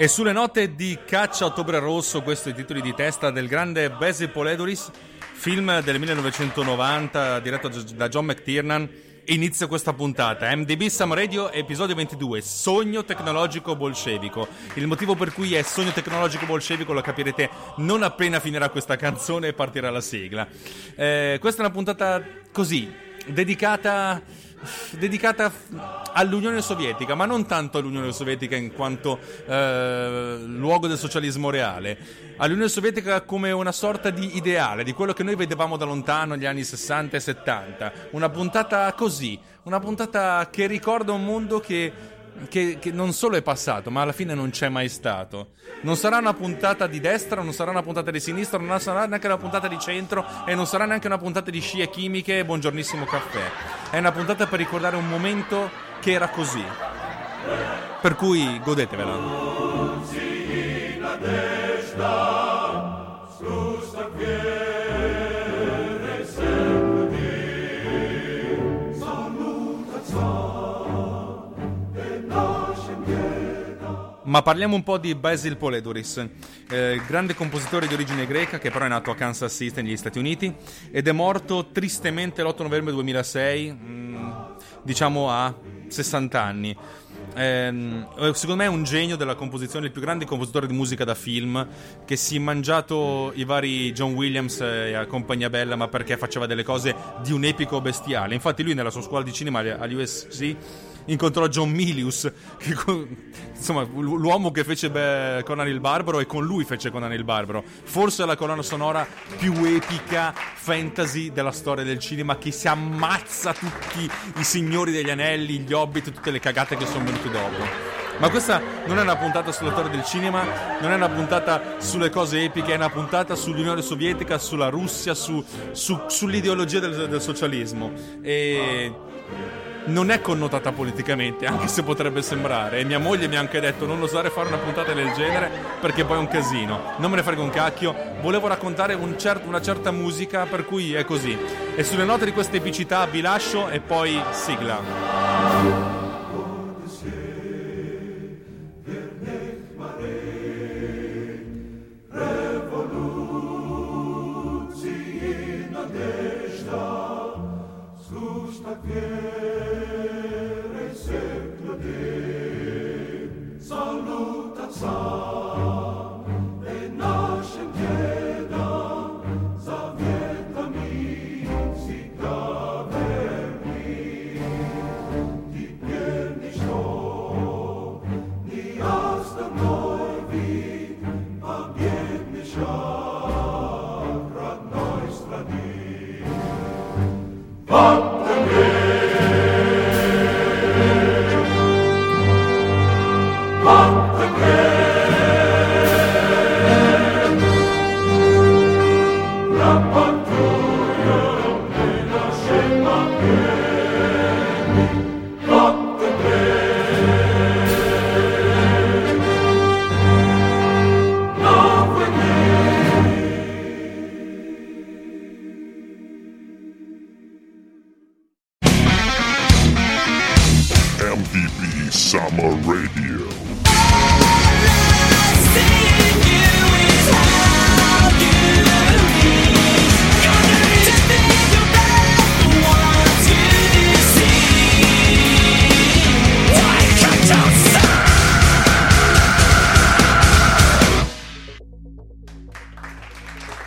E sulle note di Caccia a Ottobre Rosso, questo è i titoli di testa del grande Basil Poledoris, film del 1990 diretto da John McTiernan. Inizia questa puntata, MDB Sam Radio, episodio 22, Sogno Tecnologico Bolscevico. Il motivo per cui è Sogno Tecnologico Bolscevico lo capirete non appena finirà questa canzone e partirà la sigla. Questa è una puntata così, dedicata all'Unione Sovietica, ma non tanto all'Unione Sovietica in quanto luogo del socialismo reale, all'Unione Sovietica come una sorta di ideale, di quello che noi vedevamo da lontano negli anni 60 e 70. Una puntata così, una puntata che ricorda un mondo che non solo è passato, ma alla fine non c'è mai stato. Non sarà una puntata di destra, non sarà una puntata di sinistra, non sarà neanche una puntata di centro e non sarà neanche una puntata di scie chimiche e buongiornissimo caffè. È una puntata per ricordare un momento che era così. Per cui godetevela. Ma parliamo un po' di Basil Poledoris, grande compositore di origine greca che però è nato a Kansas City negli Stati Uniti ed è morto tristemente l'8 novembre 2006, diciamo a 60 anni. Secondo me è un genio della composizione, il più grande compositore di musica da film, che si è mangiato i vari John Williams e la compagnia bella, ma perché faceva delle cose di un epico bestiale. Infatti lui nella sua scuola di cinema all'USC incontrò John Milius, che, insomma, l'uomo che fece Conan il Barbaro, e con lui fece Conan il Barbaro, forse la colonna sonora più epica fantasy della storia del cinema, che si ammazza tutti i Signori degli Anelli, gli Hobbit, tutte le cagate che sono venute dopo. Ma questa non è una puntata sulla storia del cinema, non è una puntata sulle cose epiche, è una puntata sull'Unione Sovietica, sulla Russia, sull'ideologia del socialismo. E non è connotata politicamente, anche se potrebbe sembrare. E mia moglie mi ha anche detto: non osare fare una puntata del genere perché poi è un casino. Non me ne frega un cacchio. Volevo raccontare una certa musica, per cui è così. E sulle note di questa epicità vi lascio e poi sigla.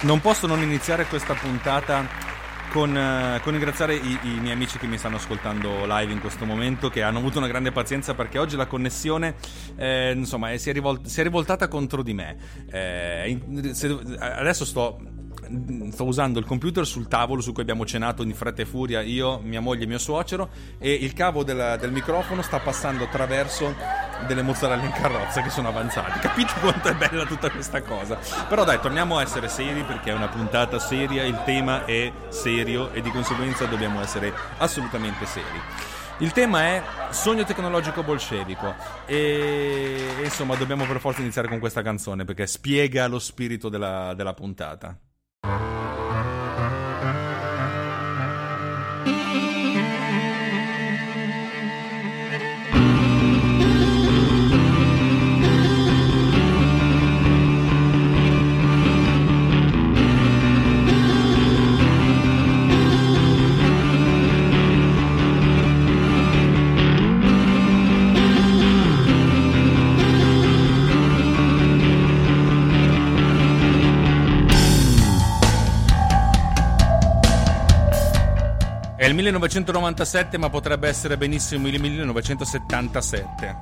Non posso non iniziare questa puntata con ringraziare i miei amici che mi stanno ascoltando live in questo momento, che hanno avuto una grande pazienza perché oggi la connessione si è rivoltata contro di me. Adesso sto usando il computer sul tavolo su cui abbiamo cenato in fretta e furia io, mia moglie e mio suocero, e il cavo del microfono sta passando attraverso delle mozzarelle in carrozza che sono avanzate. Capite quanto è bella tutta questa cosa? Però dai, torniamo a essere seri, perché è una puntata seria, il tema è serio e di conseguenza dobbiamo essere assolutamente seri. Il tema è Sogno Tecnologico Bolscevico e insomma dobbiamo per forza iniziare con questa canzone perché spiega lo spirito della puntata. il 1997, ma potrebbe essere benissimo il 1977.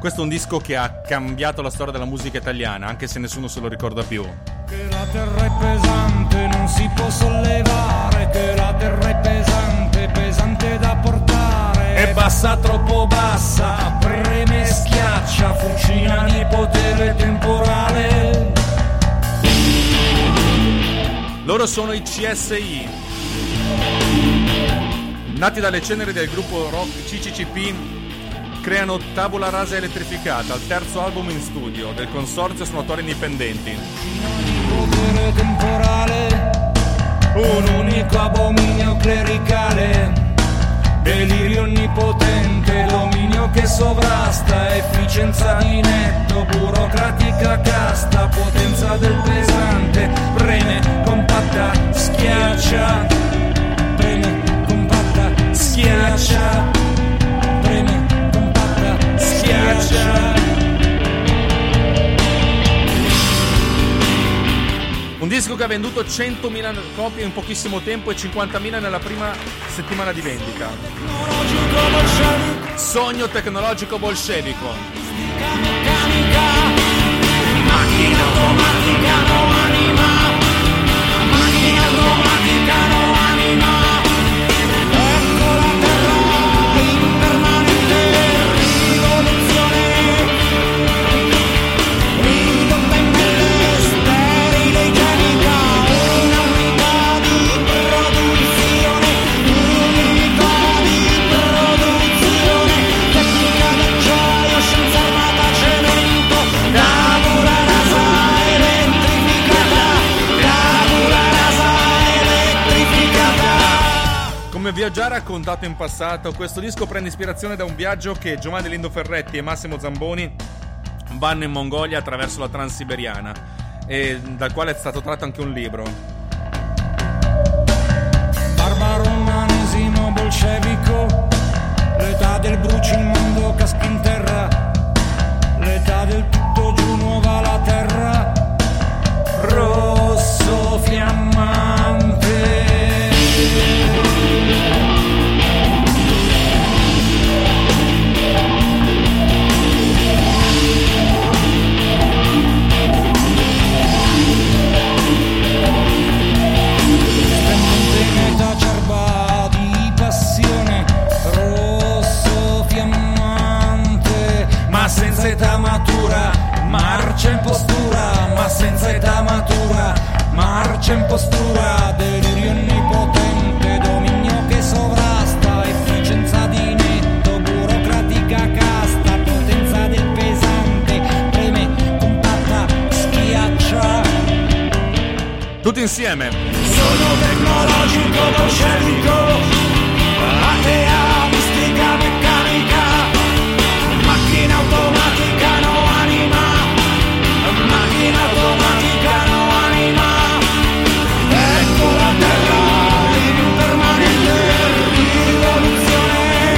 Questo è un disco che ha cambiato la storia della musica italiana, anche se nessuno se lo ricorda più. Che la terra è pesante, non si può sollevare, che la terra è pesante, pesante da portare, è bassa, troppo bassa, preme, schiaccia, fucina di potere temporale. Loro sono i CSI, nati dalle ceneri del gruppo rock CCCP. Creano Tabula Rasa Elettrificata, il terzo album in studio del consorzio suonatori indipendenti. Un unico abominio clericale, delirio onnipotente, dominio che sovrasta, efficienza di netto, burocratica casta, potenza del pesante, preme, compatta, schiaccia, preme, compatta, schiaccia, preme, schiaccia. Un disco che ha venduto 100.000 copie in pochissimo tempo e 50.000 nella prima settimana di vendita. Sogno tecnologico bolscevico. Macchina automatica no anima, macchina automatica no anima. Come vi ho già raccontato in passato, questo disco prende ispirazione da un viaggio che Giovanni Lindo Ferretti e Massimo Zamboni vanno in Mongolia attraverso la Transiberiana, e dal quale è stato tratto anche un libro. Barbaro umanesimo bolcevico, l'età del brucio, il mondo casca in terra, l'età del tutto giù, nuova la terra, rosso fiammante. Senza età matura, marcia in postura, ma senza età matura, marcia in postura, delirio onnipotente, dominio che sovrasta, efficienza di netto, burocratica casta, potenza del pesante, preme, compatta, schiaccia. Tutti insieme. Sono tecnologico, bolscevico, atea, mistica, meccanica. Macchina automatica no anima, macchina automatica no anima, ecco la terra impermanente, rivoluzione,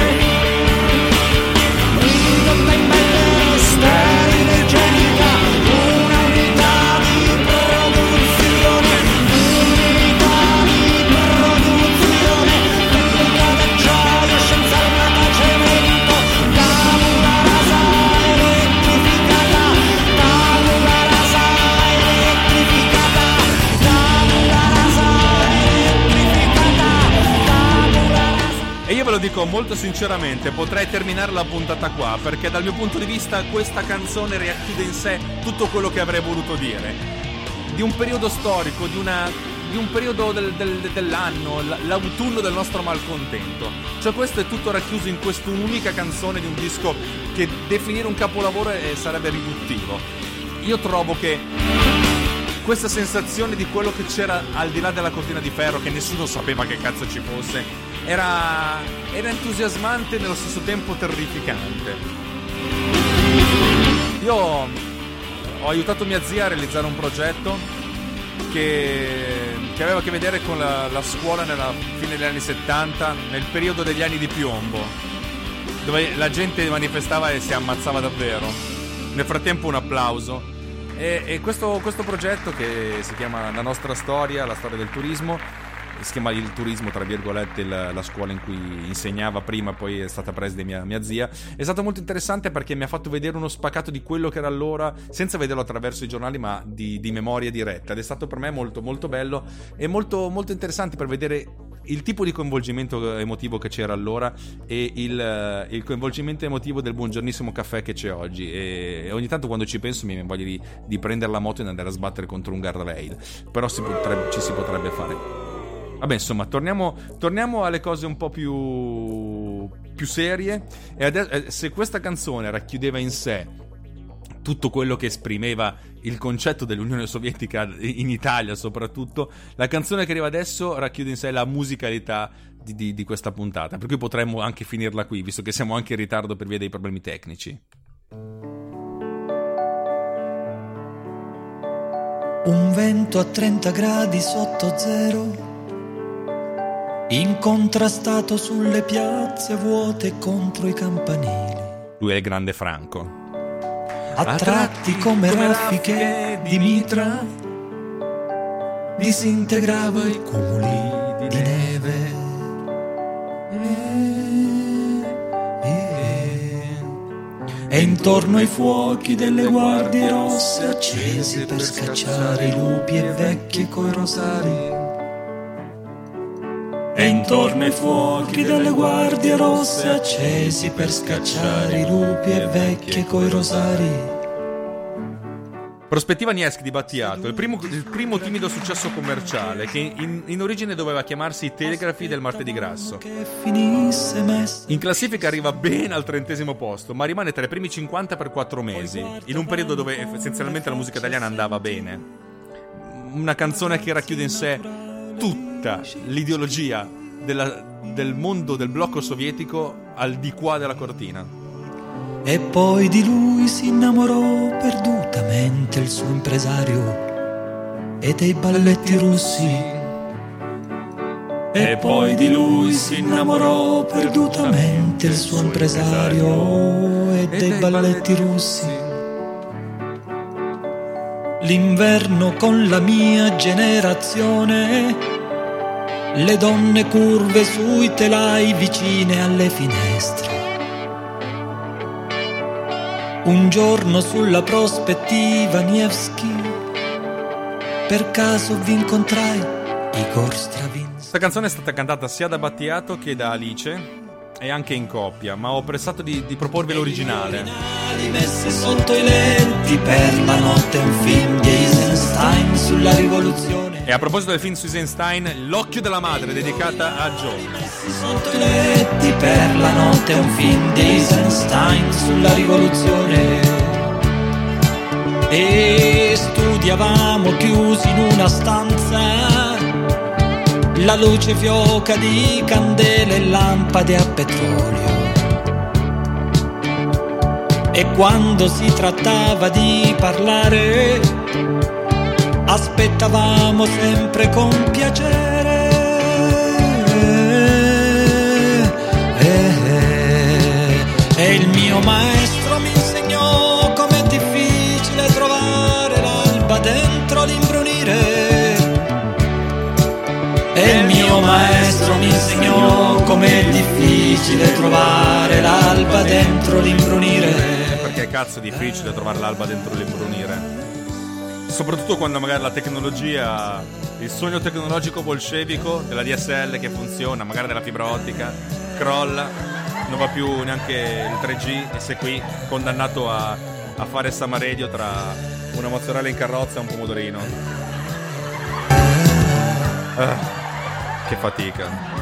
ridotta in mente, sterile genica, una unità di produzione, unità di produzione, unità di gioia, scienza armata, cemento, e io ve lo dico molto sinceramente, potrei terminare la puntata qua, perché dal mio punto di vista questa canzone racchiude in sé tutto quello che avrei voluto dire di un periodo storico, di un periodo dell'anno, l'autunno del nostro malcontento. Cioè questo è tutto racchiuso in quest'unica canzone di un disco che definire un capolavoro sarebbe riduttivo. Io trovo che questa sensazione di quello che c'era al di là della cortina di ferro, che nessuno sapeva che cazzo ci fosse, era entusiasmante e nello stesso tempo terrificante. Io ho aiutato mia zia a realizzare un progetto che aveva a che vedere con la scuola nella fine degli anni 70, nel periodo degli anni di piombo, dove la gente manifestava e si ammazzava davvero. Nel frattempo un applauso. E questo progetto, che si chiama La nostra storia, la storia del turismo, si chiama il turismo, tra virgolette, la scuola in cui insegnava prima, poi è stata presa da mia zia. È stato molto interessante perché mi ha fatto vedere uno spaccato di quello che era allora, senza vederlo attraverso i giornali, ma di memoria diretta, ed è stato per me molto molto bello e molto molto interessante per vedere il tipo di coinvolgimento emotivo che c'era allora e il coinvolgimento emotivo del buongiornissimo caffè che c'è oggi. E ogni tanto quando ci penso mi viene voglia di prendere la moto e andare a sbattere contro un guardrail, però ci si potrebbe fare. Vabbè, insomma, torniamo alle cose un po' più serie. E adesso, se questa canzone racchiudeva in sé tutto quello che esprimeva il concetto dell'Unione Sovietica in Italia soprattutto, la canzone che arriva adesso racchiude in sé la musicalità di questa puntata, per cui potremmo anche finirla qui, visto che siamo anche in ritardo per via dei problemi tecnici. Un vento a 30 gradi sotto zero, incontrastato sulle piazze vuote contro i campanili. Lui è il grande Franco. A tratti come raffiche di mitra disintegrava i cumuli di neve. E intorno ai fuochi delle guardie rosse accese per scacciare i lupi e vecchi coi rosari. E intorno ai fuochi delle guardie rosse accesi per scacciare i lupi e vecchie coi rosari. Prospettiva Nievski di Battiato, il primo timido successo commerciale che in origine doveva chiamarsi I telegrafi del martedì grasso. In classifica arriva ben al 30° posto, ma rimane tra i primi 50 per 4 mesi, in un periodo dove essenzialmente la musica italiana andava bene. Una canzone che racchiude in sé tutta l'ideologia del mondo del blocco sovietico al di qua della cortina. E poi di lui si innamorò perdutamente il suo impresario e dei balletti russi. E poi di lui si innamorò perdutamente il suo impresario e dei balletti russi. L'inverno con la mia generazione, le donne curve sui telai vicine alle finestre. Un giorno sulla prospettiva Nievski per caso vi incontrai Igor Stravinsky. Questa canzone è stata cantata sia da Battiato che da Alice e anche in coppia, ma ho pressato di proporvi l'originale. Messe sotto i lenti per la notte, un film di Eisenstein sulla rivoluzione. E a proposito del film su Eisenstein, L'occhio della madre, dedicata a John. Messi sotto i lenti per la notte, un film di Eisenstein sulla rivoluzione. E studiavamo chiusi in una stanza, la luce fioca di candele e lampade a petrolio. E quando si trattava di parlare, aspettavamo sempre con piacere. E il mio maestro mi insegnò com'è difficile trovare l'alba dentro l'imbrunire. E il mio maestro mi insegnò com'è difficile trovare l'alba dentro l'imbrunire. Perché cazzo è difficile trovare l'alba dentro l'imbrunire? Soprattutto quando magari la tecnologia, il sogno tecnologico bolscevico della DSL che funziona, magari della fibra ottica, crolla, non va più neanche il 3G e sei qui condannato a fare Sama Radio tra una mozzarella in carrozza e un pomodorino. Che fatica.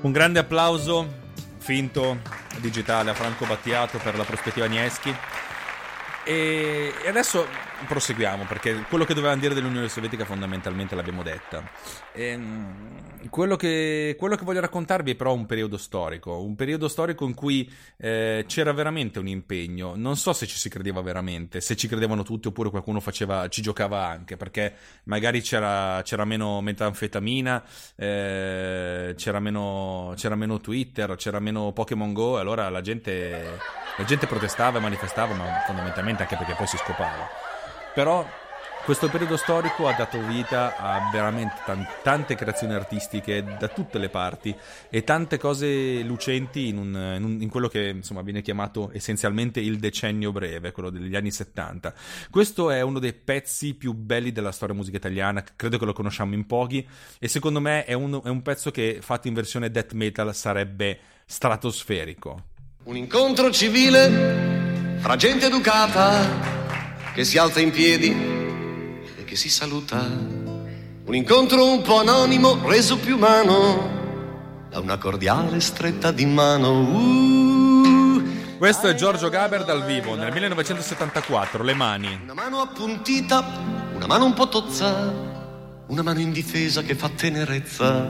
Un grande applauso finto digitale a Franco Battiato per la prospettiva Nievski. E adesso proseguiamo, perché quello che dovevamo dire dell'Unione Sovietica fondamentalmente l'abbiamo detta. Quello che voglio raccontarvi è però un periodo storico in cui c'era veramente un impegno. Non so se ci si credeva veramente, se ci credevano tutti oppure qualcuno ci giocava anche, perché magari c'era meno metanfetamina, c'era meno Twitter, c'era meno Pokémon Go, e allora la gente protestava e manifestava, ma fondamentalmente anche perché poi si scopava. Però questo periodo storico ha dato vita a veramente tante creazioni artistiche da tutte le parti e tante cose lucenti in quello che insomma viene chiamato essenzialmente il decennio breve, quello degli anni 70. Questo è uno dei pezzi più belli della storia musica italiana, credo che lo conosciamo in pochi, e secondo me è un pezzo che fatto in versione death metal sarebbe stratosferico. Un incontro civile fra gente educata che si alza in piedi e che si saluta, un incontro un po' anonimo reso più umano da una cordiale stretta di mano. Questo è Giorgio Gaber dal vivo nel 1974, Le mani. Una mano appuntita, una mano un po' tozza, una mano indifesa che fa tenerezza,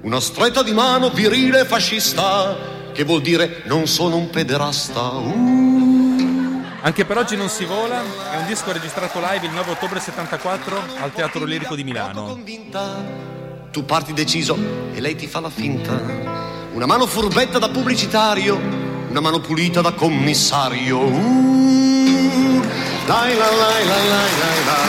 una stretta di mano virile fascista che vuol dire non sono un pederasta. Anche per oggi non si vola è un disco registrato live il 9 ottobre 74 al Teatro Lirico di Milano. Tu parti deciso e lei ti fa la finta, una mano furbetta da pubblicitario, una mano pulita da commissario. Dai la la la la la,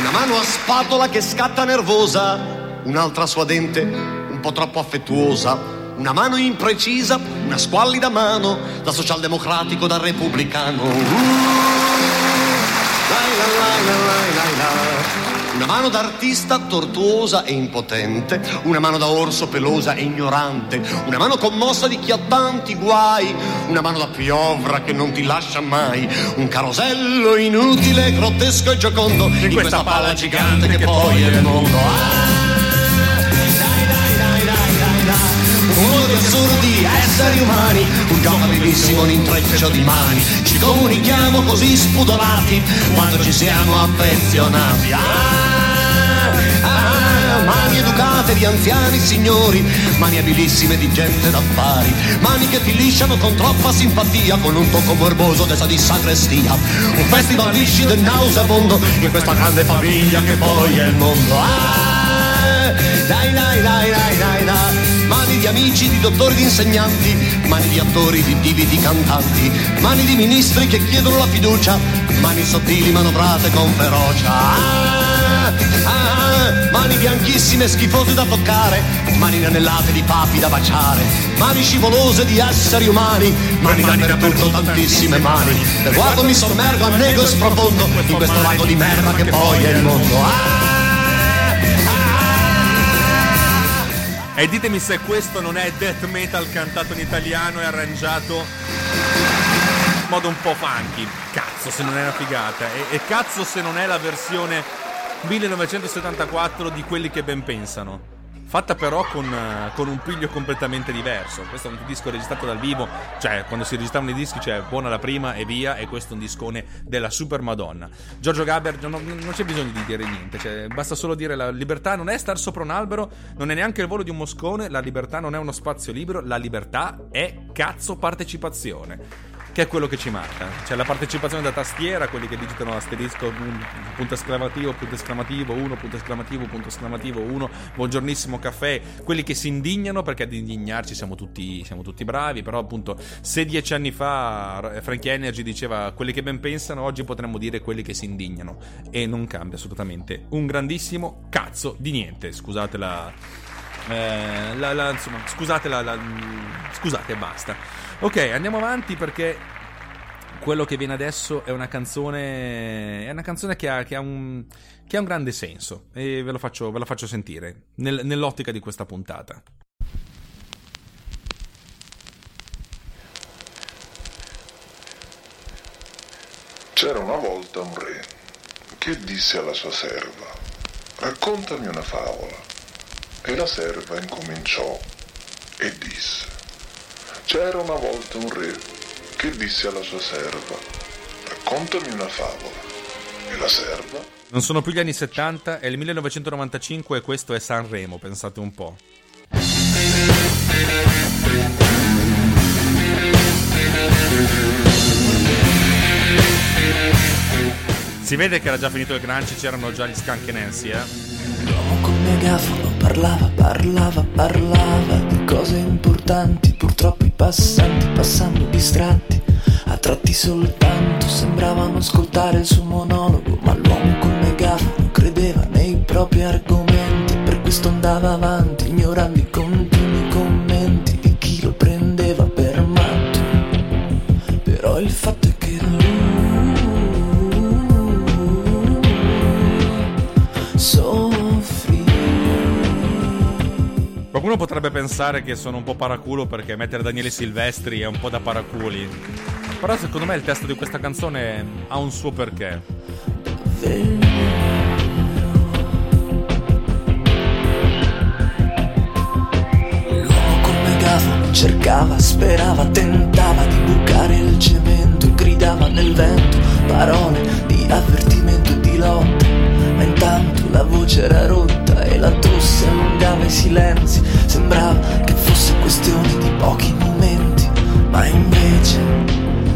una mano a spatola che scatta nervosa, un'altra suadente, un po' troppo affettuosa, una mano imprecisa, una squallida mano, da socialdemocratico, da repubblicano. Dai la la la la la la. Una mano d'artista tortuosa e impotente, una mano da orso pelosa e ignorante, una mano commossa di chi ha tanti guai, una mano da piovra che non ti lascia mai, un carosello inutile, grottesco e giocondo di questa palla gigante che poi è il mondo. Uno di assurdi esseri umani, un gioco vivissimo, un intreccio di mani, ci comunichiamo così spudorati quando ci siamo affezionati. Mani educate di anziani signori, mani abilissime di gente d'affari, mani che ti lisciano con troppa simpatia, con un tocco morboso d'esa di sagrestia, un festival liscido e nauseabondo in questa grande famiglia che poi è il mondo. Dai dai dai dai dai dai. Mani di amici, di dottori, di insegnanti, mani di attori, di divi, di cantanti, mani di ministri che chiedono la fiducia, mani sottili manovrate con ferocia. Mani bianchissime schifose da toccare, mani inanellate di papi da baciare, mani scivolose di esseri umani, mani dappertutto tantissime mani. Per guardo mi sommergo, annego e sprofondo in questo lago di merda che poi è il mondo. E ditemi se questo non è death metal cantato in italiano e arrangiato in modo un po' funky. Cazzo se non è una figata. E cazzo se non è la versione 1974 di Quelli che ben pensano, fatta però con un piglio completamente diverso. Questo è un disco registrato dal vivo, cioè quando si registravano i dischi cioè buona la prima e via, e questo è un discone della super madonna. Giorgio Gaber, non c'è bisogno di dire niente, cioè, basta solo dire: la libertà non è star sopra un albero, non è neanche il volo di un moscone, la libertà non è uno spazio libero, la libertà è cazzo partecipazione, che è quello che ci manca. Cioè la partecipazione da tastiera, quelli che digitano asterisco, punto esclamativo, uno, buongiornissimo caffè, quelli che si indignano, perché ad indignarci siamo tutti bravi, però appunto se 10 anni fa Frankie Energy diceva quelli che ben pensano, oggi potremmo dire quelli che si indignano, e non cambia assolutamente un grandissimo cazzo di niente. Scusate e basta. Ok, andiamo avanti, perché quello che viene adesso è una canzone che ha un grande senso, e ve la faccio sentire nell'ottica di questa puntata. C'era una volta un re che disse alla sua serva: raccontami una favola. E la serva incominciò e disse: c'era una volta un re che disse alla sua serva: Contami una favola. E la serva? Non sono più gli anni 70, è il 1995 e questo è Sanremo, pensate un po'. Si vede che era già finito il grunge, c'erano già gli Skunk Anansie, L'uomo col megafono parlava di cose importanti, purtroppo i passanti passando distratti, a tratti soltanto sembravano ascoltare il suo monologo, ma l'uomo col megafono credeva nei propri argomenti, per questo andava avanti ignorando i continui commenti di chi lo prendeva per matto. Però il fatto è che qualcuno potrebbe pensare che sono un po' paraculo perché mettere Daniele Silvestri è un po' da paraculi, però secondo me il testo di questa canzone ha un suo perché. L'uomo col megafono cercava, sperava, tentava di bucare il cemento, gridava nel vento parole di avvertimento e di lotta. Ma intanto la voce era rotta e la tosse allungava i silenzi. Sembrava che fosse questione di pochi momenti, ma invece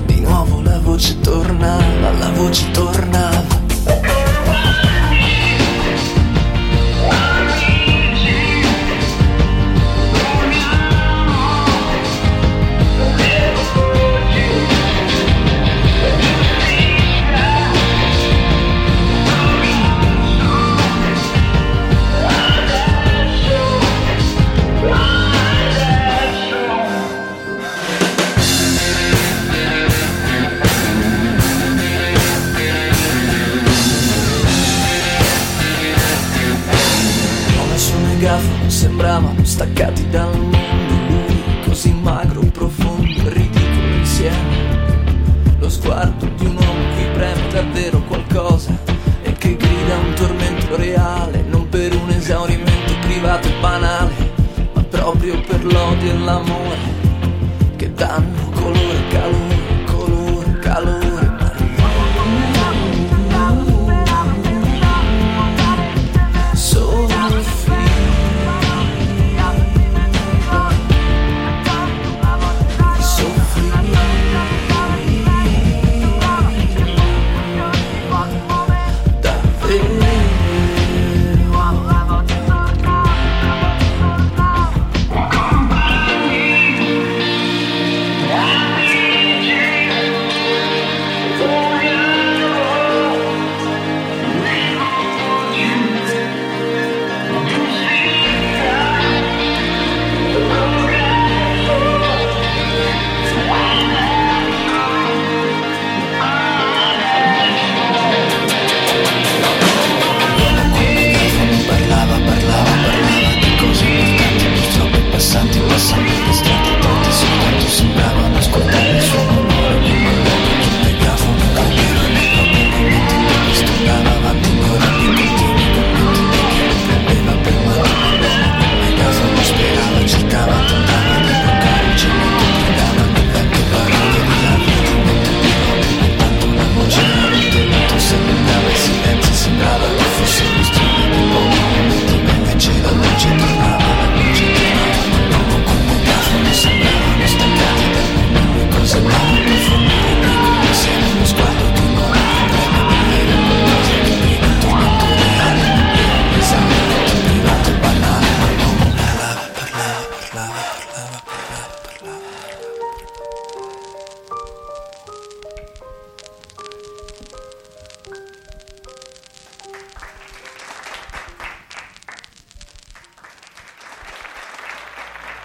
di nuovo la voce tornava, la voce tornava. Sembravano staccati dal mondo, lui così magro, profondo, ridicolo insieme. Lo sguardo di un uomo cui preme davvero qualcosa e che grida un tormento reale, non per un esaurimento privato e banale, ma proprio per l'odio e l'amore che danno colore, calore, colore, calore.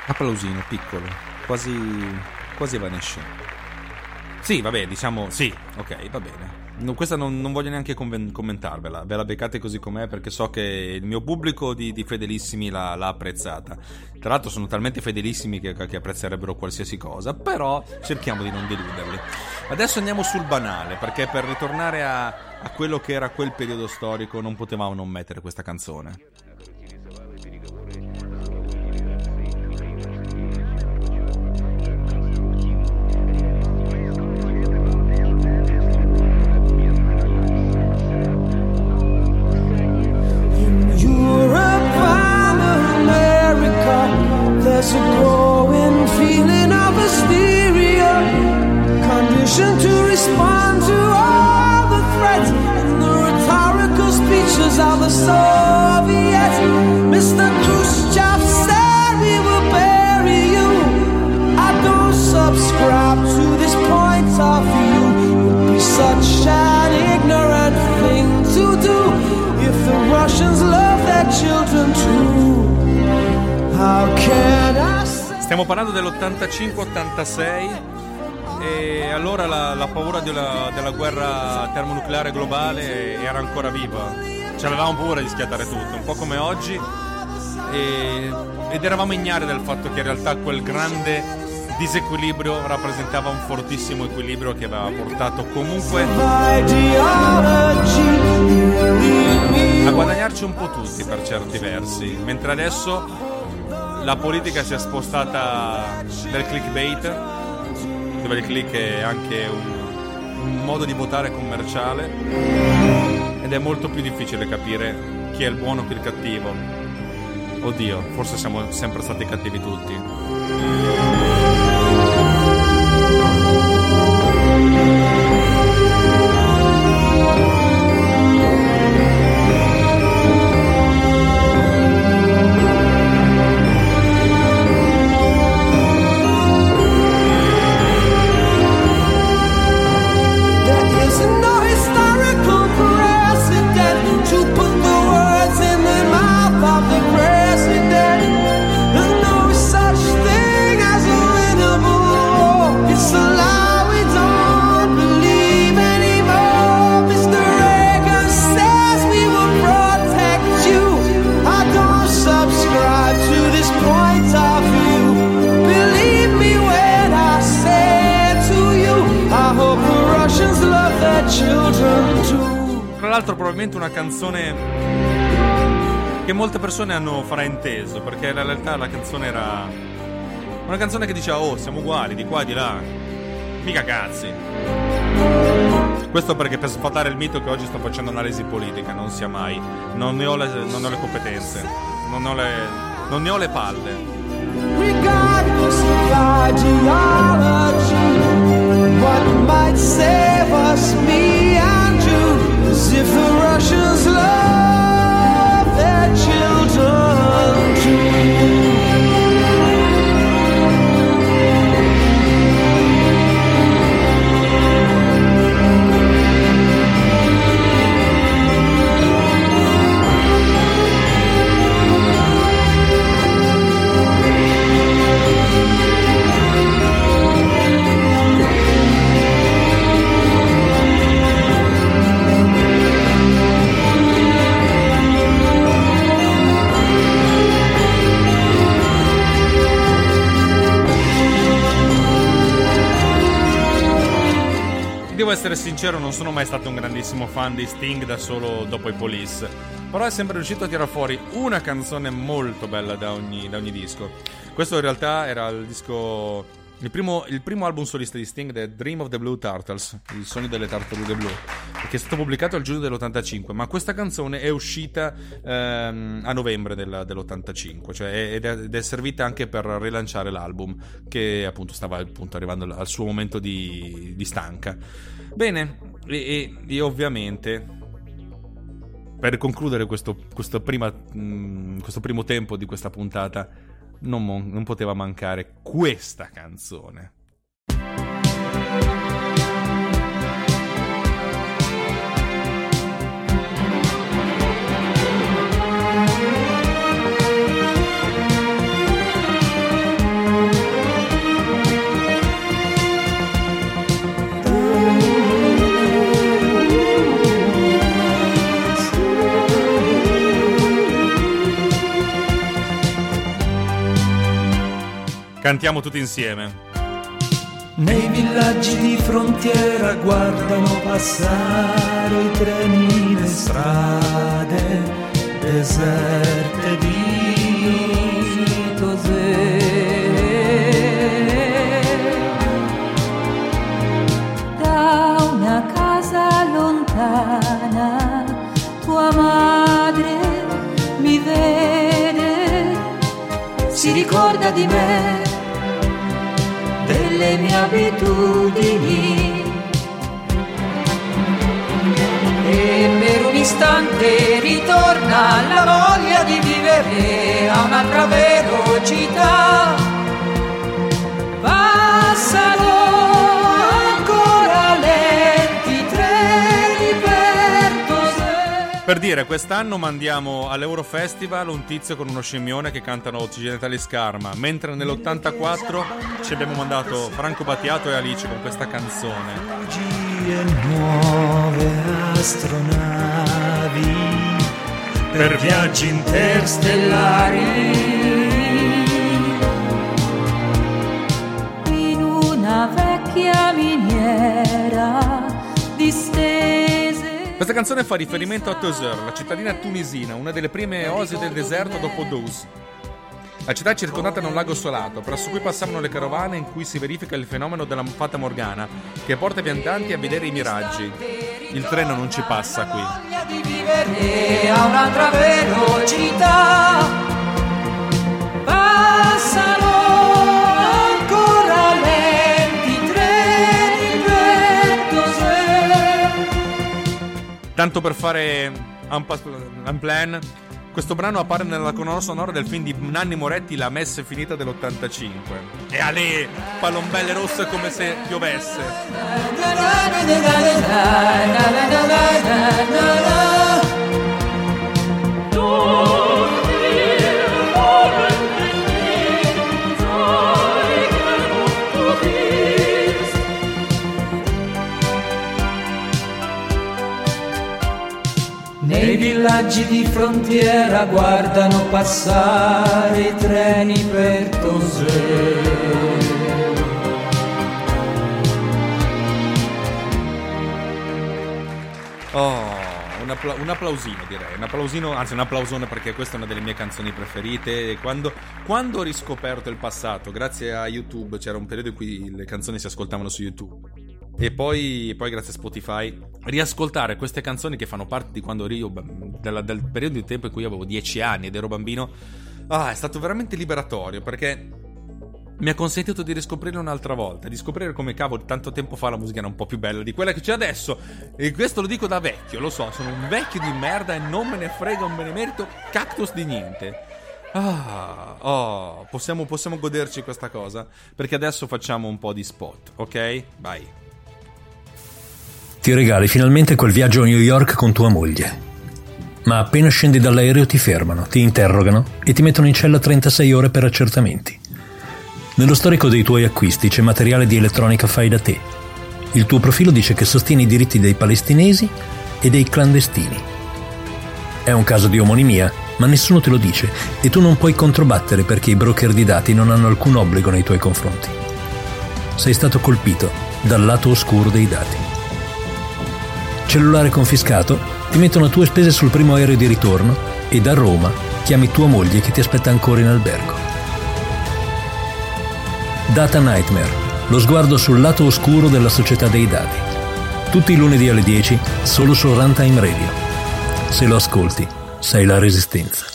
Applausino piccolo, quasi evanescente. Sì, vabbè, diciamo sì, ok, va bene. No, questa non voglio neanche commentarvela, ve la beccate così com'è perché so che il mio pubblico di fedelissimi l'ha apprezzata. Tra l'altro sono talmente fedelissimi che apprezzerebbero qualsiasi cosa, però cerchiamo di non deluderli. Adesso andiamo sul banale, perché per ritornare a quello che era quel periodo storico non potevamo non mettere questa canzone. respond to all the threats and the rhetorical speeches of the Soviets. Mr. Khrushchev said we will bury you. I don't subscribe to this point of view. It would be such an ignorant thing to do if the Russians love their children too. How can I? Stiamo parlando dell'85-86 e allora la paura della guerra termonucleare globale era ancora viva. Ci avevamo paura di schiattare tutto, un po' come oggi, ed eravamo ignari del fatto che in realtà quel grande disequilibrio rappresentava un fortissimo equilibrio che aveva portato comunque a guadagnarci un po' tutti per certi versi, mentre adesso la politica si è spostata dal clickbait, dove il click è anche un modo di votare commerciale, ed è molto più difficile capire chi è il buono e chi il cattivo. Oddio, forse siamo sempre stati cattivi tutti. L'altro probabilmente una canzone che molte persone hanno frainteso, perché in realtà la canzone era una canzone che diceva: oh, siamo uguali di qua e di là, mica cazzi. Questo perché, per sfatare il mito che oggi sto facendo analisi politica, non sia mai, non ne ho le competenze, non ne ho le palle. If the Russians love their children too. Devo essere sincero, non sono mai stato un grandissimo fan di Sting da solo dopo i Police, però è sempre riuscito a tirar fuori una canzone molto bella da ogni disco. Questo in realtà era il disco, il primo album solista di Sting, The Dream of the Blue Turtles, il sogno delle tartarughe blu, che è stato pubblicato al giugno dell'85, ma questa canzone è uscita a novembre dell'85, cioè ed è servita anche per rilanciare l'album, che appunto stava arrivando al suo momento di stanca. Bene, e ovviamente, per concludere questo primo tempo di questa puntata, non poteva mancare questa canzone. Cantiamo tutti insieme. Nei villaggi di frontiera guardano passare i treni, le strade deserte di Tosè. Da una casa lontana tua madre mi vede, si ricorda di me, delle mie abitudini, istante ritorna la voglia di vivere a un'altra velocità. Passano ancora lenti treni per Tosè. Per dire, quest'anno mandiamo all'Eurofestival un tizio con uno scimmione che cantano Occidentali Scarma, mentre nell'84 ci abbiamo mandato Franco Battiato e Alice con questa canzone. Nuove astronavi per viaggi interstellari in una vecchia miniera distese. Questa canzone fa riferimento a Tozeur, la cittadina tunisina, una delle prime oasi del deserto dopo Douz. La città è circondata da un lago solato, presso cui passavano le carovane, in cui si verifica il fenomeno della fata morgana, che porta i viandanti a vedere i miraggi. Il treno non ci passa qui. Tanto per fare un plan. Questo brano appare nella colonna sonora del film di Nanni Moretti, La messa è finita dell'85. E Ale, palombelle rosse come se piovesse. Nei villaggi di frontiera guardano passare i treni per Tosè. Oh, un applausino direi, un applausino, anzi un applausone, perché questa è una delle mie canzoni preferite. E quando ho riscoperto il passato, grazie a YouTube, c'era un periodo in cui le canzoni si ascoltavano su YouTube. E poi grazie a Spotify, riascoltare queste canzoni che fanno parte di quando io, del periodo di tempo in cui io avevo 10 anni ed ero bambino, è stato veramente liberatorio, perché mi ha consentito di riscoprirlo un'altra volta, di scoprire come cavolo tanto tempo fa la musica era un po' più bella di quella che c'è adesso. E questo lo dico da vecchio, lo so, sono un vecchio di merda e non me ne frega, non me ne merito cactus di niente. Possiamo goderci questa cosa, perché adesso facciamo un po' di spot, ok? Vai. Ti regali finalmente quel viaggio a New York con tua moglie. Ma appena scendi dall'aereo ti fermano, ti interrogano e ti mettono in cella 36 ore per accertamenti. Nello storico dei tuoi acquisti c'è materiale di elettronica fai da te. Il tuo profilo dice che sostieni i diritti dei palestinesi e dei clandestini. È un caso di omonimia, ma nessuno te lo dice e tu non puoi controbattere perché i broker di dati non hanno alcun obbligo nei tuoi confronti. Sei stato colpito dal lato oscuro dei dati. Cellulare confiscato, ti mettono a tue spese sul primo aereo di ritorno e da Roma chiami tua moglie che ti aspetta ancora in albergo. Data Nightmare, lo sguardo sul lato oscuro della società dei dati. Tutti i lunedì alle 10, solo su Runtime Radio. Se lo ascolti, sei la resistenza.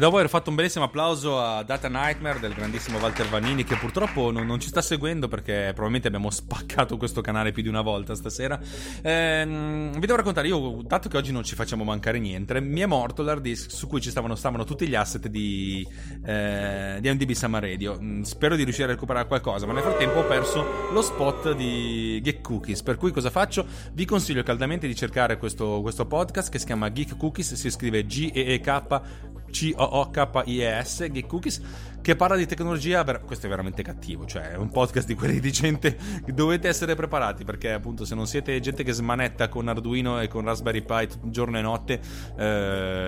Dopo aver fatto un bellissimo applauso a Data Nightmare del grandissimo Walter Vanini, che purtroppo non ci sta seguendo perché probabilmente abbiamo spaccato questo canale più di una volta stasera, vi devo raccontare, io, dato che oggi non ci facciamo mancare niente, mi è morto l'hard disk su cui ci stavano tutti gli asset di MDB Summer Radio. Spero di riuscire a recuperare qualcosa, ma nel frattempo ho perso lo spot di Geek Cookies, per cui cosa faccio? Vi consiglio caldamente di cercare questo podcast che si chiama Geek Cookies, si scrive Geek Cookies, Geek Cookies, che parla di tecnologia. Questo è veramente cattivo, cioè è un podcast di quelli di gente che dovete essere preparati, perché appunto se non siete gente che smanetta con Arduino e con Raspberry Pi giorno e notte,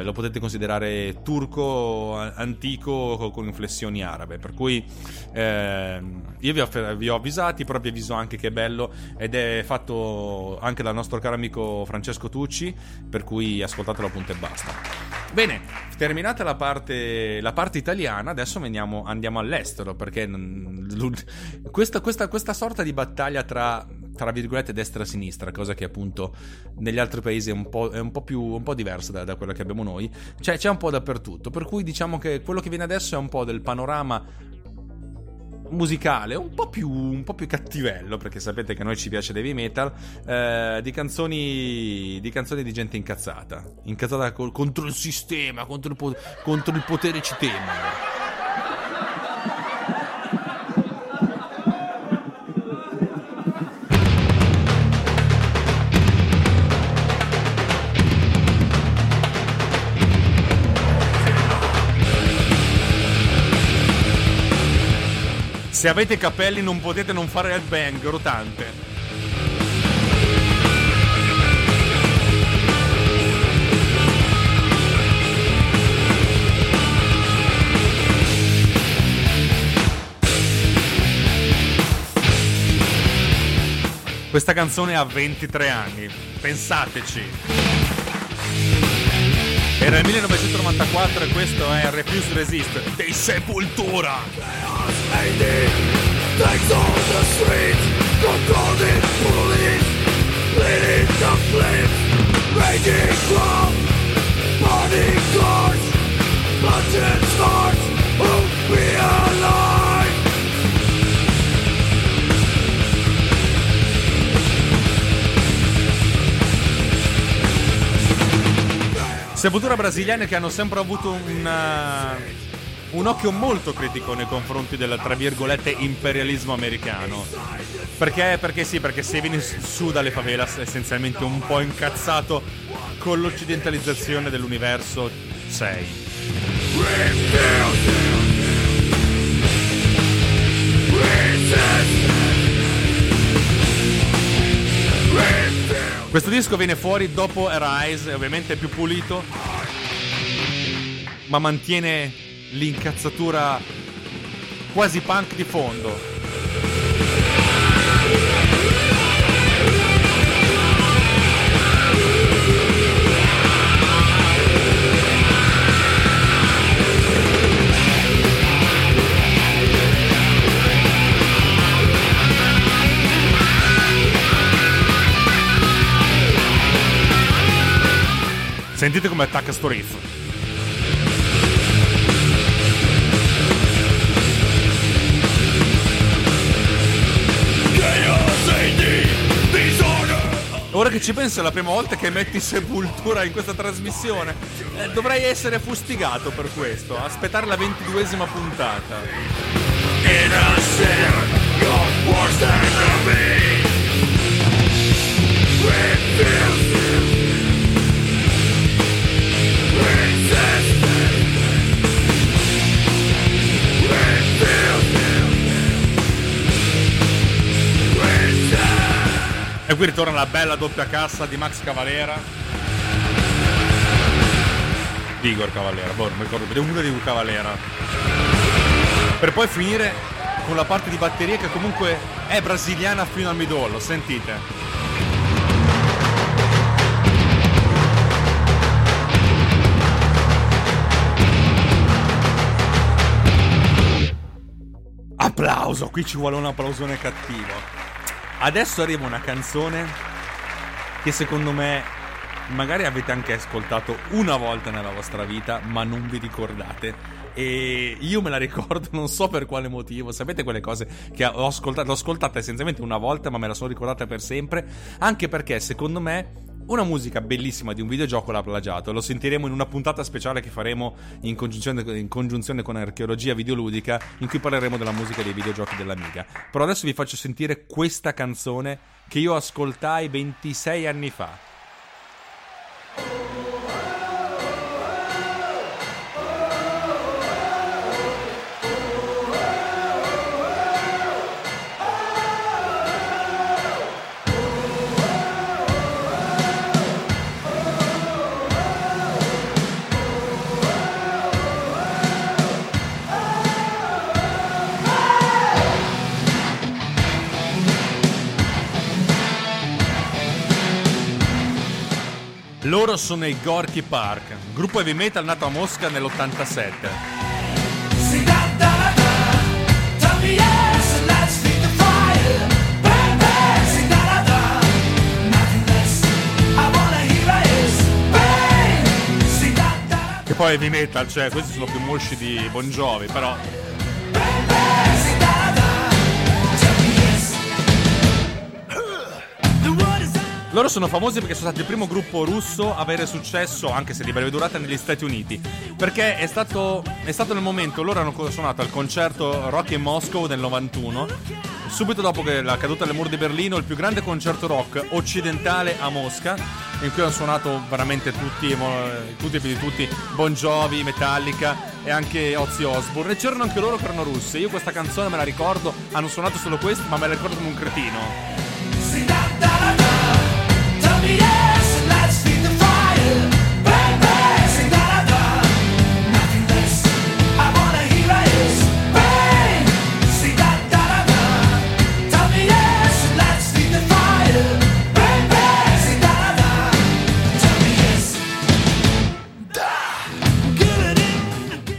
lo potete considerare turco antico con inflessioni arabe, per cui io vi ho avvisati, però vi avviso anche che è bello ed è fatto anche dal nostro caro amico Francesco Tucci, per cui ascoltatelo appunto e basta. Bene, terminata la parte italiana, adesso andiamo all'estero, perché questa sorta di battaglia tra virgolette destra e sinistra, cosa che appunto negli altri paesi è un po' diversa da quella che abbiamo noi, cioè c'è un po' dappertutto, per cui diciamo che quello che viene adesso è un po' del panorama musicale un po' più cattivello, perché sapete che a noi ci piace l'heavy metal, di canzoni di gente incazzata contro il sistema, contro il potere ci temono. Se avete capelli non potete non fare headbang rotante. Questa canzone ha 23 anni, pensateci. Era il 1994 e questo è Refuse Resist dei Sepoltura. Takes on the street, controlled it, police, leading the flames, raging crowd, burning cars, bloodshed stars, won't be alive. Sepoltura brasiliane che hanno sempre avuto un occhio molto critico nei confronti del, tra virgolette, imperialismo americano. Perché sì, perché se vieni su dalle favelas è essenzialmente un po' incazzato con l'occidentalizzazione dell'universo 6. Questo disco viene fuori dopo Arise, ovviamente è più pulito, ma mantiene l'incazzatura quasi punk di fondo. Sentite come attacca sto riff. Ora che ci penso è la prima volta che metti Sepoltura in questa trasmissione. Dovrei essere fustigato per questo. Aspettare la 22esima puntata. E qui ritorna la bella doppia cassa di Max Cavalera. Di Igor Cavalera, boh, non mi ricordo, uno di Igor Cavalera. Per poi finire con la parte di batteria che comunque è brasiliana fino al midollo, sentite. Applauso, qui ci vuole un applausone cattivo. Adesso arriva una canzone che secondo me magari avete anche ascoltato una volta nella vostra vita, ma non vi ricordate. E io me la ricordo, non so per quale motivo. Sapete quelle cose che l'ho ascoltata essenzialmente una volta, ma me la sono ricordata per sempre? Anche perché, secondo me, una musica bellissima di un videogioco l'ha plagiato. Lo sentiremo in una puntata speciale che faremo in congiunzione con Archeologia Videoludica, in cui parleremo della musica dei videogiochi dell'Amiga. Però adesso vi faccio sentire questa canzone che io ascoltai 26 anni fa. Loro sono i Gorky Park, gruppo heavy metal nato a Mosca nell'87. Che poi heavy metal, cioè questi sono più mosci di Bon Jovi, però... Loro sono famosi perché sono stati il primo gruppo russo a avere successo, anche se di breve durata, negli Stati Uniti, perché è stato nel momento, loro hanno suonato al concerto Rock in Moscow del 91, subito dopo che la caduta del muro di Berlino, il più grande concerto rock occidentale a Mosca, in cui hanno suonato veramente tutti e più di tutti, Bon Jovi, Metallica e anche Ozzy Osbourne, e c'erano anche loro che erano russi. Io questa canzone me la ricordo, hanno suonato solo questo, ma me la ricordo come un cretino. Yes, let's feed the fire. Bang, bang, sing da da da. Nothing less, I wanna hear it. Bang, sing da da da. Tell me yes, let's feed the fire. Bang, bang, sing da da. Tell me yes.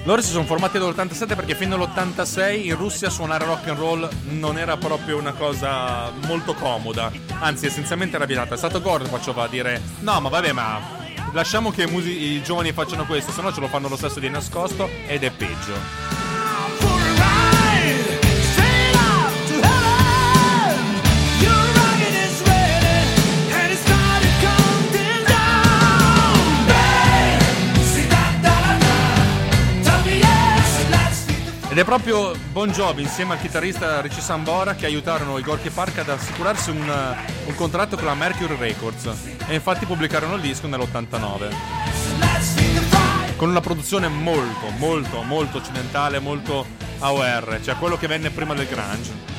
Loro si sono formati dall'87 perché fino all'86 in Russia suonare rock and roll non era proprio una cosa molto comoda, anzi essenzialmente era vietata. È stato Gorbaciov a dire no, ma vabbè, ma lasciamo che i giovani facciano questo, se no ce lo fanno lo stesso di nascosto ed è peggio. Ed è proprio Bon Jovi insieme al chitarrista Richie Sambora che aiutarono i Gorky Park ad assicurarsi un contratto con la Mercury Records, e infatti pubblicarono il disco nell'89 con una produzione molto molto molto occidentale, molto AOR, cioè quello che venne prima del grunge.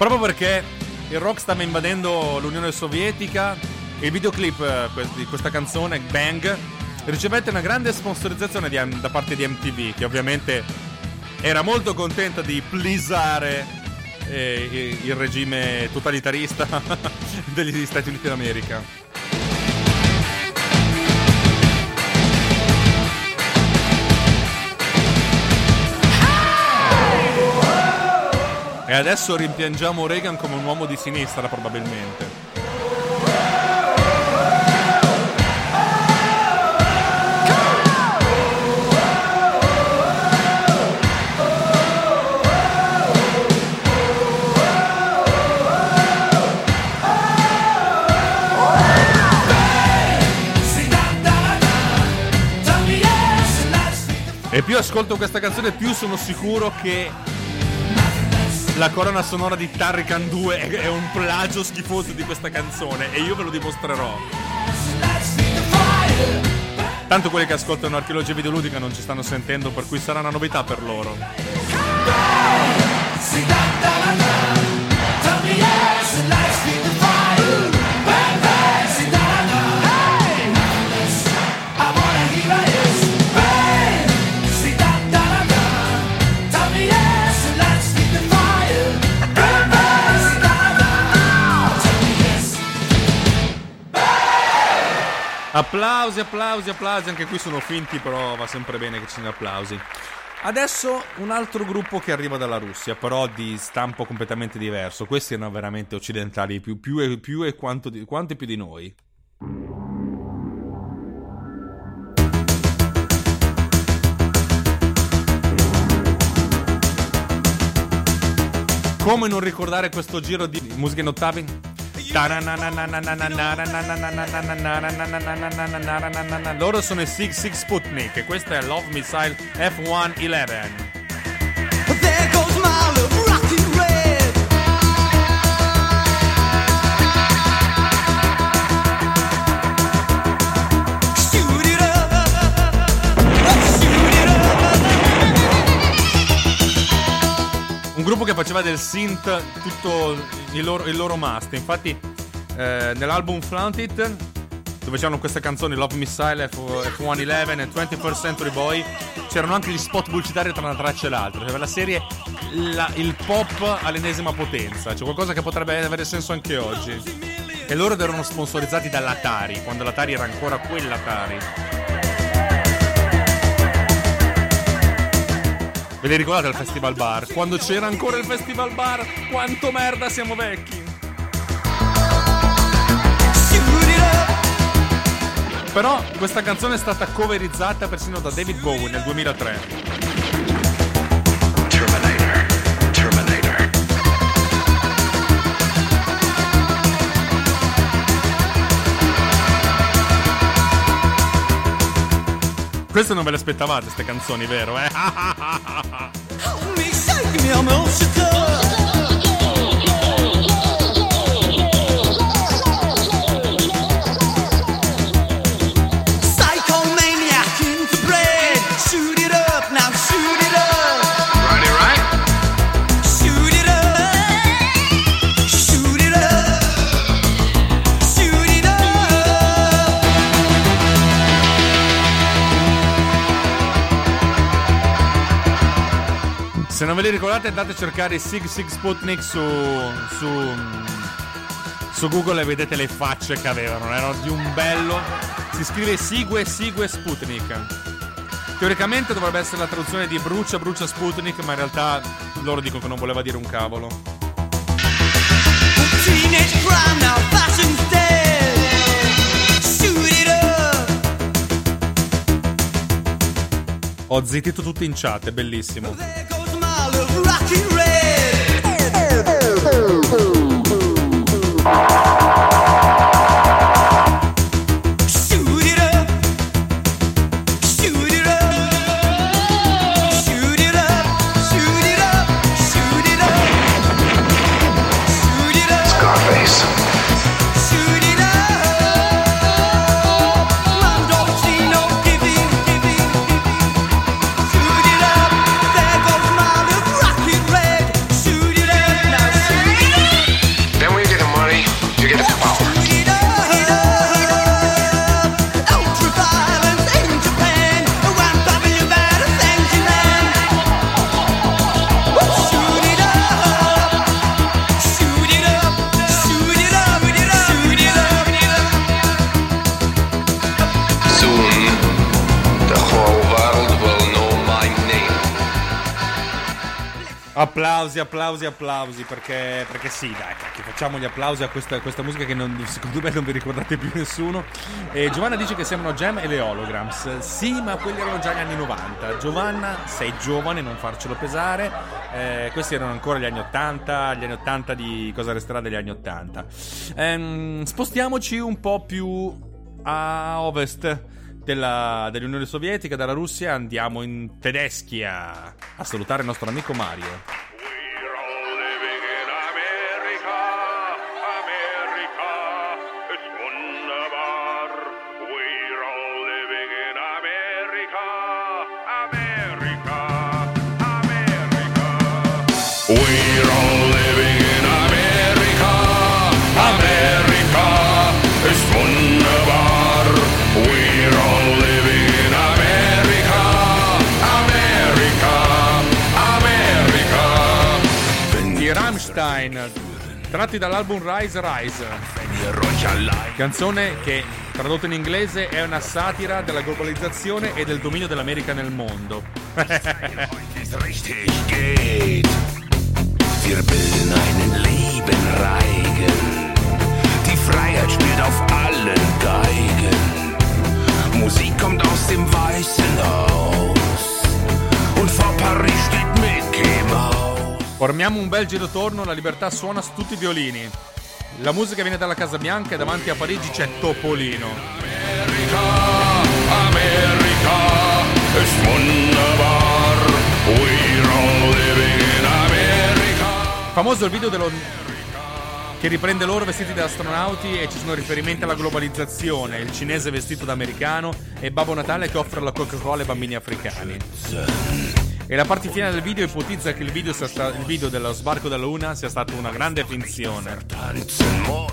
Proprio perché il rock stava invadendo l'Unione Sovietica, il videoclip di questa canzone, Bang, ricevette una grande sponsorizzazione da parte di MTV, che ovviamente era molto contenta di pleasare il regime totalitarista degli Stati Uniti d'America. E adesso rimpiangiamo Reagan come un uomo di sinistra, probabilmente. E più ascolto questa canzone, più sono sicuro che la corona sonora di Tarkan 2 è un plagio schifoso di questa canzone, e io ve lo dimostrerò. Tanto quelli che ascoltano Archeologia Videoludica non ci stanno sentendo, per cui sarà una novità per loro. Applausi, applausi, applausi, anche qui sono finti, però va sempre bene che ci siano applausi. Adesso un altro gruppo che arriva dalla Russia, però di stampo completamente diverso. Questi erano veramente occidentali, più e quanto più di noi. Come non ricordare questo giro di musica in ottavi? Loro sono i Sigue Sigue Sputnik e questa è Love Missile F-111. There goes my love rocking red. Un gruppo che faceva del synth tutto il loro must. Infatti nell'album Flaunt It, dove c'erano queste canzoni Love Missile, F111 e 21st Century Boy, c'erano anche gli spot pubblicitari tra una traccia e l'altra, cioè per la serie il pop all'ennesima potenza, cioè qualcosa che potrebbe avere senso anche oggi. E loro erano sponsorizzati dall'Atari, quando l'Atari era ancora quell'Atari. Ve li ricordate al Festival Bar? Quando c'era ancora il Festival Bar? Quanto merda, siamo vecchi! Però questa canzone è stata coverizzata persino da David Bowie nel 2003. Queste non ve le aspettavate, ste canzoni, vero? Se non ve li ricordate, andate a cercare Sigue Sigue Sputnik su Google e vedete le facce che avevano. Erano di un bello. Si scrive Sigue Sigue Sputnik. Teoricamente dovrebbe essere la traduzione di Brucia Brucia Sputnik, ma in realtà loro dicono che non voleva dire un cavolo. Ho zittito tutti in chat, è bellissimo. Applausi perché sì, dai, facciamo gli applausi a questa musica che non, secondo me non vi ricordate più nessuno. E Giovanna dice che sembrano Jam e le Holograms. Sì, ma quelli erano già gli anni 90. Giovanna, sei giovane, non farcelo pesare. Questi erano ancora gli anni 80, gli anni 80 di cosa resterà degli anni 80. Spostiamoci un po' più a ovest dell'Unione Sovietica, dalla Russia. Andiamo in Tedeschia a salutare il nostro amico Mario. Tratti dall'album Rise Rise, canzone che tradotto in inglese è una satira della globalizzazione e del dominio dell'America nel mondo. Wir bilden einen Lebenreigen, die Freiheit spielt auf allen Geigen, Musik kommt aus dem Weißen Haus und vor Paris steht Mickey Mouse. Formiamo un bel giro torno, la libertà suona su tutti i violini. La musica viene dalla Casa Bianca e davanti a Parigi c'è Topolino. America, America, it's wunderbar, we're all living in America. Famoso il video che riprende loro vestiti da astronauti e ci sono riferimenti alla globalizzazione, il cinese vestito da americano e Babbo Natale che offre la Coca-Cola ai bambini africani. E la parte finale del video ipotizza che il video dello sbarco della Luna sia stata una grande finzione.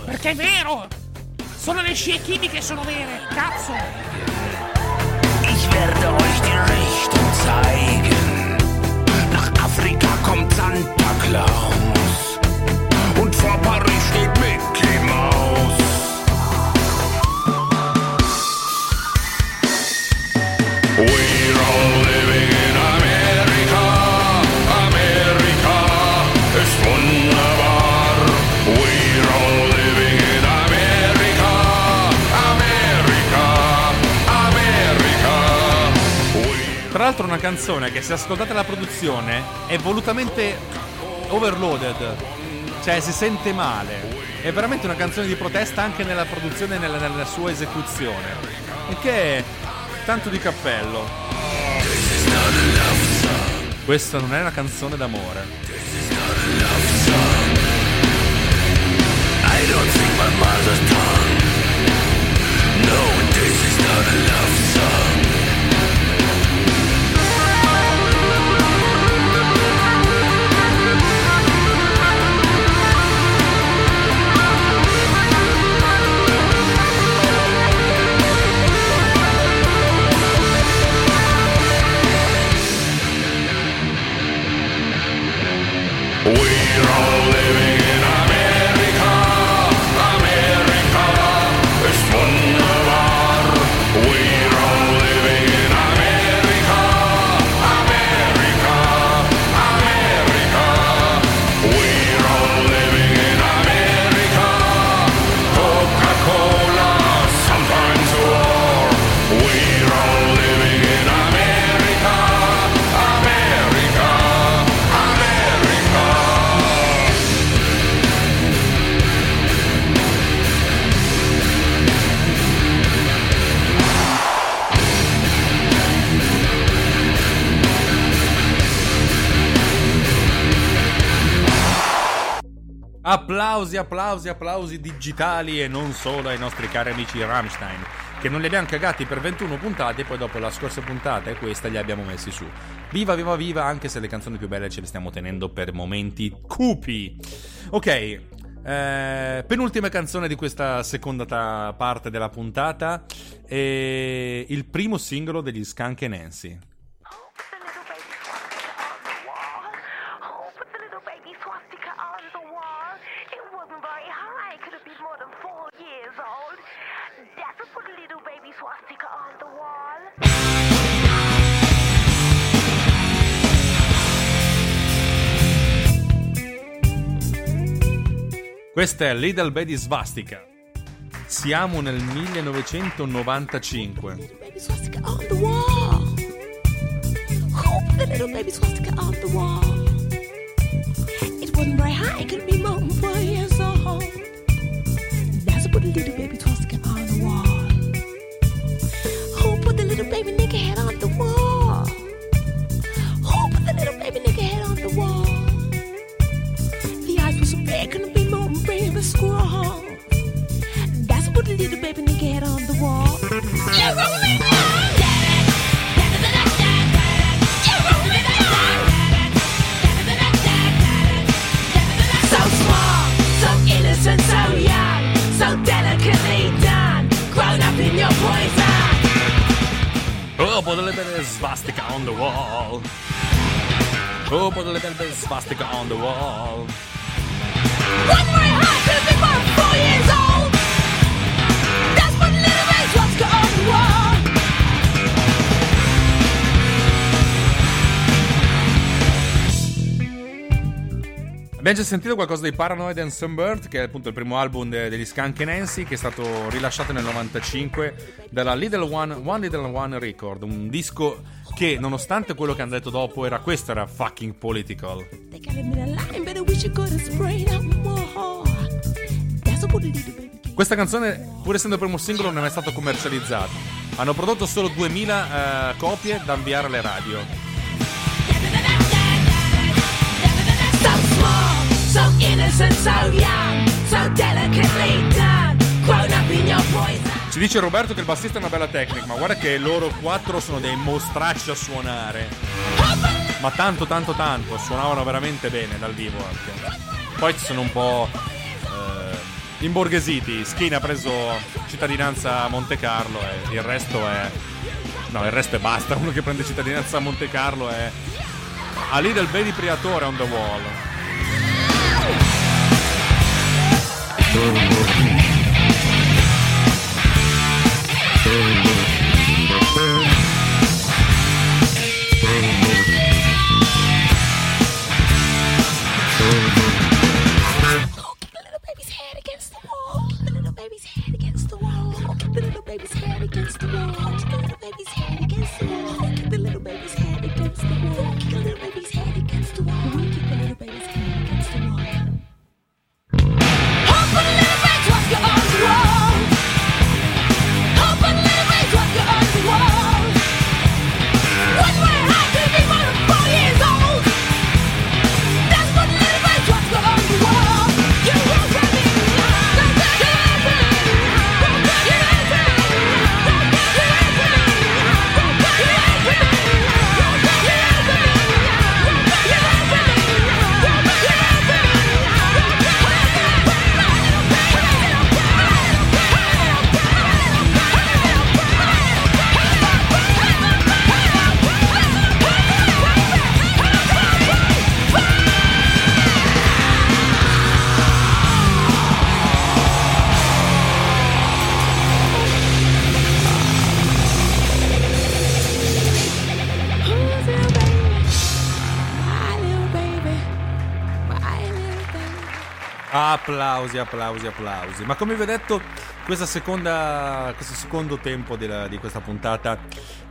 Perché è vero! Sono le scie chimiche, sono vere, cazzo! Ich werde euch die Richtung zeigen. Nach Afrika kommt Santa Claus. Und vor Paris steht Mickey Mouse. We're all living in We're all living in America, America, una canzone che, se ascoltate la produzione, è volutamente overloaded, cioè si sente male. È veramente una canzone di protesta anche nella produzione e nella sua esecuzione, e che è tanto di cappello. Questa non è una canzone d'amore. I don't think my mother's tongue. No, this is not a love song. We're all living in America, America, it's wunderbar. We're all living in America, America, America. We're all living in America, Coca-Cola, sometimes war. We're all living in America, America, America. Applausi, applausi, applausi digitali e non solo ai nostri cari amici Rammstein, che non li abbiamo cagati per 21 puntate e poi dopo la scorsa puntata e questa li abbiamo messi su. Viva, viva, viva, anche se le canzoni più belle ce le stiamo tenendo per momenti cupi. Ok, penultima canzone di questa seconda parte della puntata è il primo singolo degli Skunk Anansie. Questa è Little Baby Swastika. Siamo nel 1995. Little baby swastika on the wall. Hope the little baby swastika on the wall. It wasn't very high, it could be more than 4 years old. That's what the little baby swastika on the wall. Who put the little baby nigga head on the wall? Who put the little baby nigga head on the wall? The eyes were so big, couldn't be more than baby squall. That's what the little baby nigga head on the wall. You roll me down! You roll me down! So small, so innocent, so young, so delicately done, grown up in your poison. Oh, put a little bit of swastika on the wall. Oh, put a little bit of swastika on the wall. One way high, could have been more than 4 years old. That's what a little bit of swastika on the wall. Abbiamo già sentito qualcosa dei Paranoid and Sunbird, che è appunto il primo album degli Skunk Anansie, che è stato rilasciato nel 1995 dalla Little One Record, un disco che, nonostante quello che hanno detto dopo, era questo, era fucking political. Questa canzone, pur essendo il primo singolo, non è mai stato commercializzato. Hanno prodotto solo 2000 copie da inviare alle radio. Ci dice Roberto che il bassista è una bella tecnica, ma guarda che loro quattro sono dei mostracci a suonare. Ma tanto suonavano veramente bene dal vivo anche. Poi ci sono un po' imborghesiti. Skin ha preso cittadinanza a Monte Carlo e il resto è... No, il resto è basta. Uno che prende cittadinanza a Monte Carlo è... A Little Baby Priatore on the wall. Oh, get the little baby's head against the wall. Oh, get the little baby's head against the wall. Oh, get the little baby's head against the wall. Oh, get the little baby's head against the wall. Oh, get the little baby's head against the wall. Applausi, applausi, applausi. Ma come vi ho detto, questo secondo tempo di questa puntata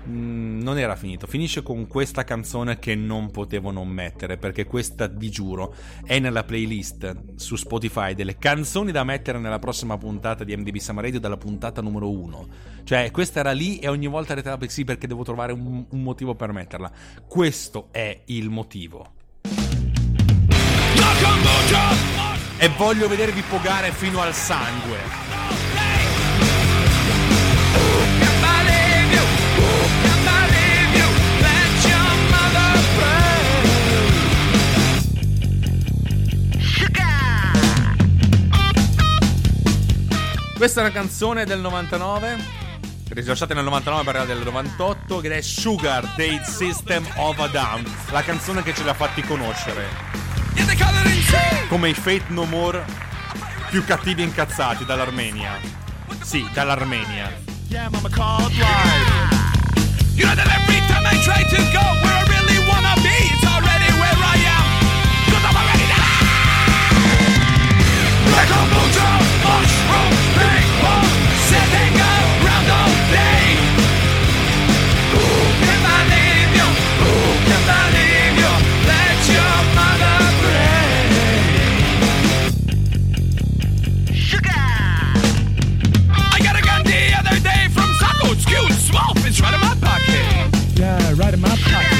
non era finito. Finisce con questa canzone che non potevo non mettere, perché questa, vi giuro, è nella playlist su Spotify delle canzoni da mettere nella prossima puntata di MDB Summer Radio, dalla puntata numero 1. Cioè, questa era lì e ogni volta detto, sì, perché devo trovare un motivo per metterla. Questo è il motivo. E voglio vedervi pogare fino al sangue. Questa è una canzone del 99, rilasciata nel 99 per arrivare del 98, ed è Sugar dei System of a Down, la canzone che ce l'ha fatti conoscere come i Faith No More più cattivi e incazzati dall'Armenia. Sì, dall'Armenia. Yeah, mama called live. You know that every time I try to go where I really wanna be, it's already where I am. 'Cause I'm already there. Like a mojo, mushroom, big ball, sitting around all day. Who can believe you? Who can believe you? Let your mother pray. It's right in my pocket. Yeah, right in my pocket.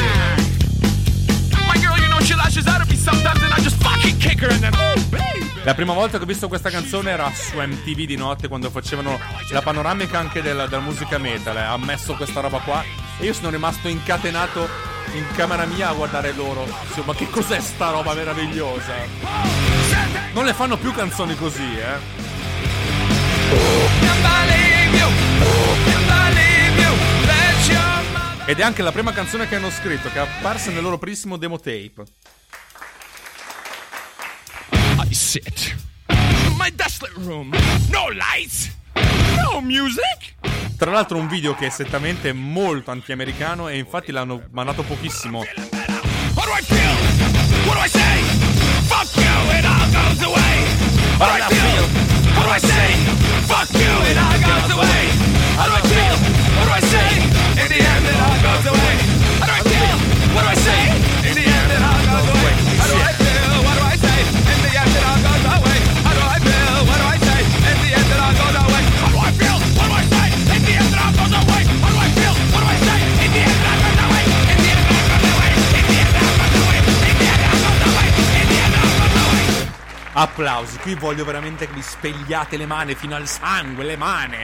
My girl, you know she lashes out at me sometimes and I just fucking kick her and then oh baby. La prima volta che ho visto questa canzone era su MTV di notte, quando facevano la panoramica anche della musica metal. Ha messo questa roba qua e io sono rimasto incatenato in camera mia a guardare loro. Insomma, che cos'è sta roba meravigliosa? Non le fanno più canzoni così, eh? Ed è anche la prima canzone che hanno scritto, che è apparsa nel loro primissimo demo tape. I sit in my desolate room, no lights, no music. Tra l'altro un video che è strettamente molto anti-americano e infatti l'hanno mandato pochissimo. What do I feel? What do I say? Fuck you, it all goes away. What do I feel? What do I say? Fuck you, it all goes away. What do I feel? What do I say? In the end it all goes away. How do I feel? What do I say? In the end it all goes away. How do I feel? What do I say? In the end it all goes away. How do I feel? What do I say? In the end it all goes away. How do I feel? What do I say? In the end it all goes away. How do I feel? What do I say? In the end it all goes away. In the end it all goes away. In the end it all goes away. In the end it all goes away. In the end it all goes away. Applausi, qui voglio veramente che vi spegliate le mani fino al sangue, le mani,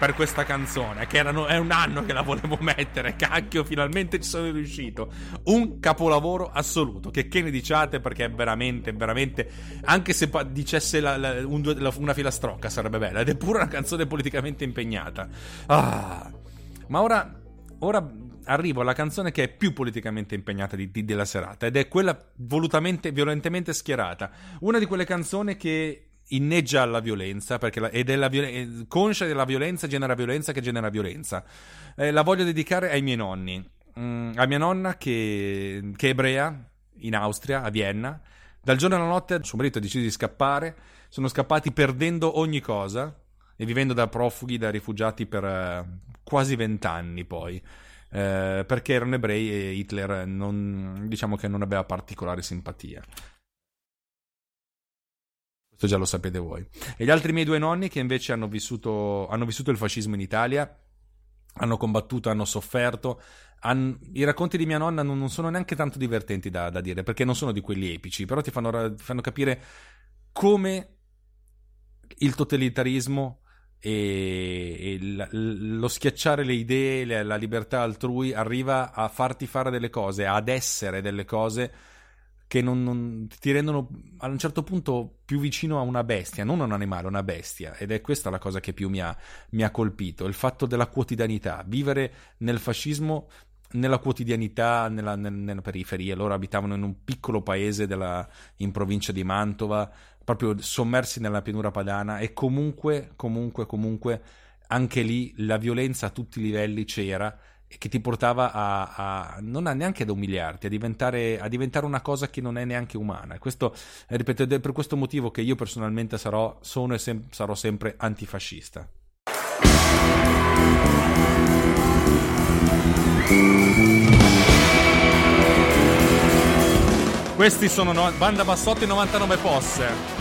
per questa canzone, che è un anno che la volevo mettere, cacchio, finalmente ci sono riuscito. Un capolavoro assoluto, che ne diciate, perché è veramente, veramente, anche se dicesse una filastrocca sarebbe bella, ed è pure una canzone politicamente impegnata. Ah. Ma ora arrivo alla canzone che è più politicamente impegnata della serata, ed è quella volutamente, violentemente schierata, una di quelle canzoni che inneggia alla violenza, perché conscia della violenza genera violenza che genera violenza. La voglio dedicare ai miei nonni, a mia nonna che è ebrea, in Austria, a Vienna. Dal giorno alla notte suo marito ha deciso di scappare, sono scappati perdendo ogni cosa e vivendo da profughi, da rifugiati per quasi 20 anni poi. Perché erano ebrei e Hitler diciamo che non aveva particolare simpatia. Già lo sapete voi. E gli altri miei due nonni, che invece hanno vissuto il fascismo in Italia, hanno combattuto, hanno sofferto. I racconti di mia nonna non sono neanche tanto divertenti da dire, perché non sono di quelli epici, però ti fanno capire come il totalitarismo e lo schiacciare le idee, la libertà altrui arriva a farti fare delle cose, ad essere delle cose che non ti rendono a un certo punto più vicino a una bestia, non a un animale, una bestia. Ed è questa la cosa che più mi ha colpito, il fatto della quotidianità, vivere nel fascismo nella quotidianità, nella periferia. Loro abitavano in un piccolo paese in provincia di Mantova, proprio sommersi nella pianura padana, e comunque anche lì la violenza a tutti i livelli c'era, che ti portava a neanche ad umiliarti, a diventare una cosa che non è neanche umana. Questo, ripeto, è per questo motivo che io personalmente sarò sempre antifascista. Questi sono Banda Bassotti 99 Posse.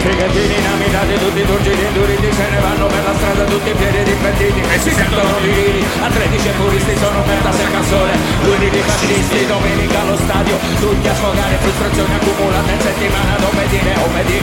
I gattini inamidati, tutti turgidi, induriti, se ne vanno per la strada tutti in piedi difettiti e si sentono divini. A 13 puristi sono merda secca al sole, lunedì fascisti, domenica allo stadio, tutti a sfogare frustrazioni accumulate in settimana. Obbedire,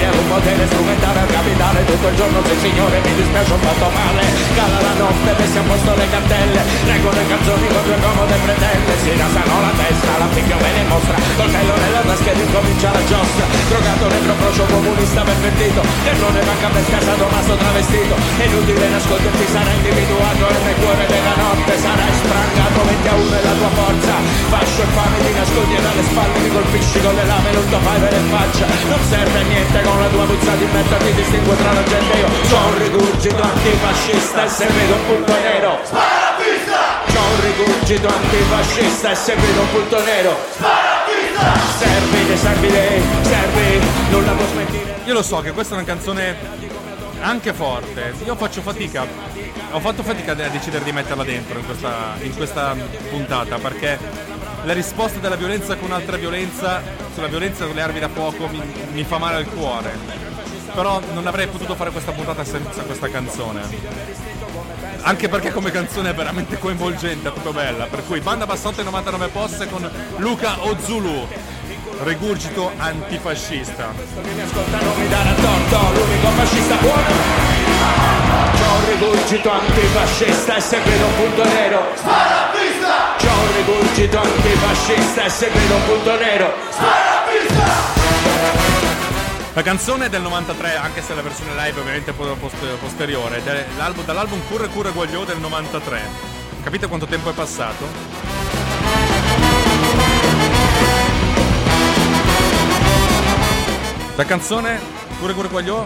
un potere strumentale al capitale, tutto il giorno se signore mi dispiace ho fatto male. Cala la notte, messi a posto le cartelle, regole e canzoni con due comode pretende. Si rasano la testa, la picchio me ne mostra, coltello nella tasca ed incomincia la giostra. Drogato, retroprocio, comunista perfetto, che non ne manca per casa Tommaso travestito. È inutile nasconderti, sarà individuato e nel cuore della notte sarai sprangato. 21 è la tua forza, fascio e fame ti nascondi dalle spalle, ti colpisci con le lame, non ti fai bene in faccia. Non serve niente con la tua puzza di merda, ti distingue tra la gente. Io sono un rigurgito antifascista e seguito un punto nero. Spara pista! Sono un rigurgito antifascista e seguito un punto nero. Spara pista! Servi, non la puoi smettire. Io lo so che questa è una canzone anche forte, io ho fatto fatica a decidere di metterla dentro in questa puntata, perché la risposta della violenza con altra violenza, sulla violenza con le armi da fuoco, mi fa male al cuore, però non avrei potuto fare questa puntata senza questa canzone, anche perché come canzone è veramente coinvolgente, è proprio bella, per cui Banda Bassotte 99 Posse con Luca Ozulu, rigurgito antifascista. Mi ascolta, non mi darà torto, l'unico fascista buono. C'ho un rigurgito antifascista e seguito un punto nero. Spara pista! C'ho un rigurgito antifascista e seguito un punto nero. Spara pista! La canzone è del 93, anche se la versione live ovviamente posteriore, dall'album Curre Guagliò del 93. Capite quanto tempo è passato? La canzone Curre Guagliò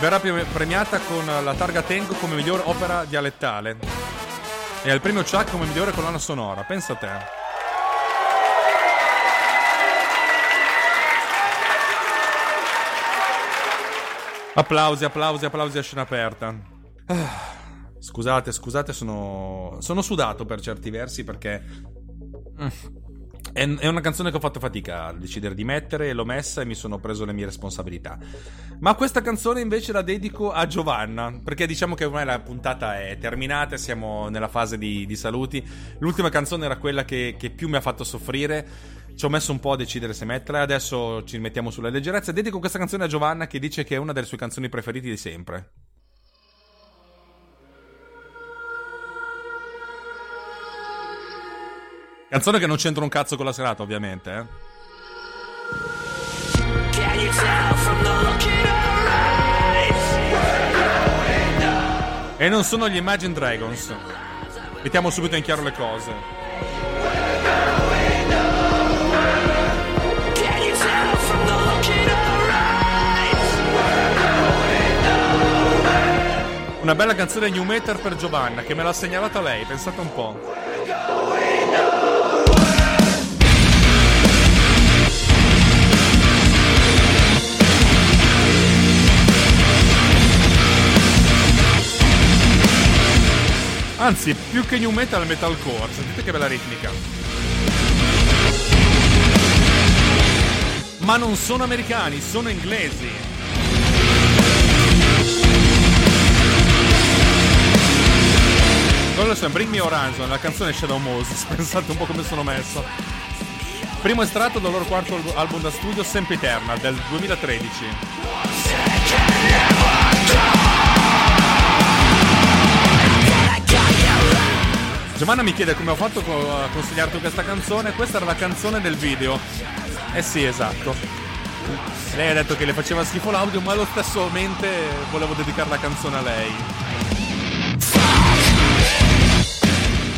verrà premiata con la targa Tengo come miglior opera dialettale e al premio Ciak come migliore colonna sonora. Pensa a te. Applausi a scena aperta. Scusate, sono sudato per certi versi perché... È una canzone che ho fatto fatica a decidere di mettere, l'ho messa e mi sono preso le mie responsabilità. Ma questa canzone invece la dedico a Giovanna, perché diciamo che ormai la puntata è terminata, siamo nella fase di saluti. L'ultima canzone era quella che più mi ha fatto soffrire, ci ho messo un po' a decidere se metterla, adesso ci mettiamo sulla leggerezza. Dedico questa canzone a Giovanna, che dice che è una delle sue canzoni preferite di sempre. Canzone che non c'entra un cazzo con la serata, ovviamente, eh. E non sono gli Imagine Dragons. Mettiamo subito in chiaro le cose. Una bella canzone new metal per Giovanna, che me l'ha segnalata lei, pensate un po'. Anzi, più che new metal, metalcore. Sentite che bella ritmica. Ma non sono americani, sono inglesi. Quello è Bring Me The Horizon, la canzone Shadow Moses. Pensate un po' come sono messo. Primo estratto dal loro quarto album da studio, Sempiterna, del 2013. Giovanna mi chiede come ho fatto a consigliarti questa canzone. Questa era la canzone del video. Eh sì, esatto. Lei ha detto che le faceva schifo l'audio, ma allo stesso mente volevo dedicare la canzone a lei.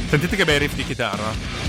Sentite che bei riff di chitarra.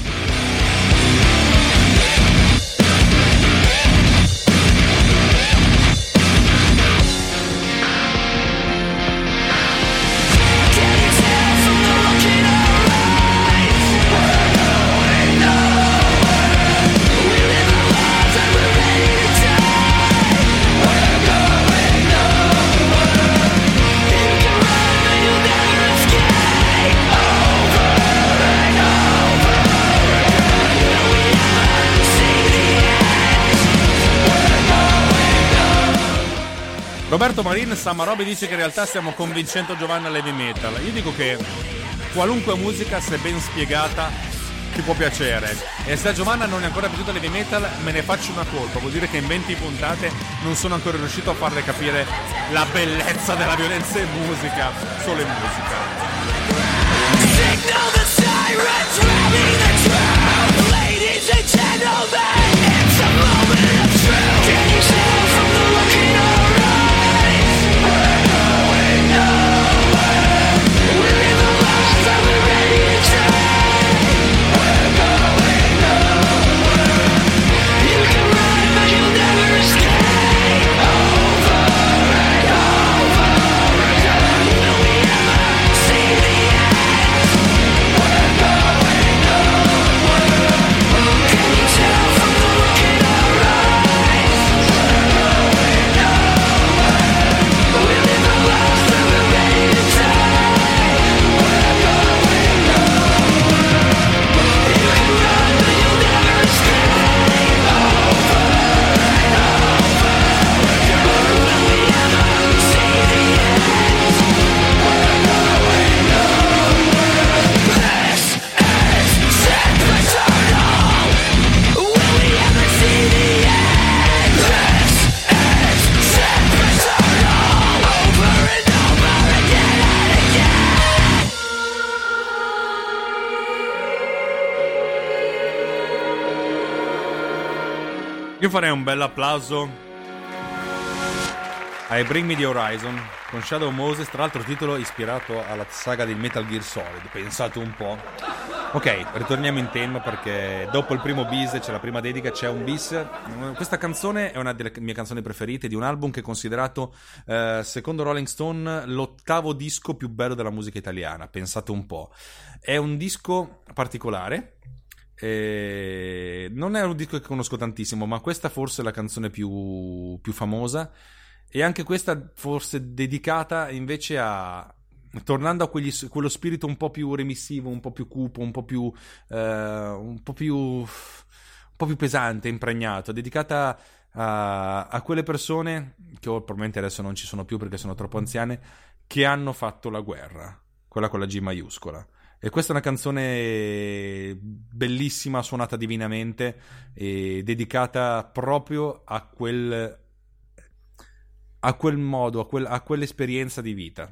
Roberto Marin Samarobi dice che in realtà stiamo convincendo Giovanna all'heavy metal. Io dico che qualunque musica, se ben spiegata, ti può piacere. E se a Giovanna non è ancora piaciuta l'heavy metal, me ne faccio una colpa. Vuol dire che in 20 puntate non sono ancora riuscito a farle capire la bellezza della violenza in musica, solo in musica. Io farei un bel applauso ai Bring Me The Horizon con Shadow Moses, tra l'altro titolo ispirato alla saga del Metal Gear Solid, pensate un po'. Ok, ritorniamo in tema perché dopo il primo bis c'è la prima dedica, c'è un bis. Questa canzone è una delle mie canzoni preferite di un album che è considerato, secondo Rolling Stone, l'8° disco più bello della musica italiana, pensate un po'. È un disco particolare. Non è un disco che conosco tantissimo, ma questa forse è la canzone più famosa, e anche questa forse dedicata invece a, tornando a quello spirito un po' più remissivo, un po' più cupo, un po' più pesante, impregnato, dedicata a quelle persone che probabilmente adesso non ci sono più perché sono troppo anziane, che hanno fatto la guerra, quella con la G maiuscola. E questa è una canzone bellissima, suonata divinamente, e dedicata proprio a quel modo, a quell'esperienza di vita.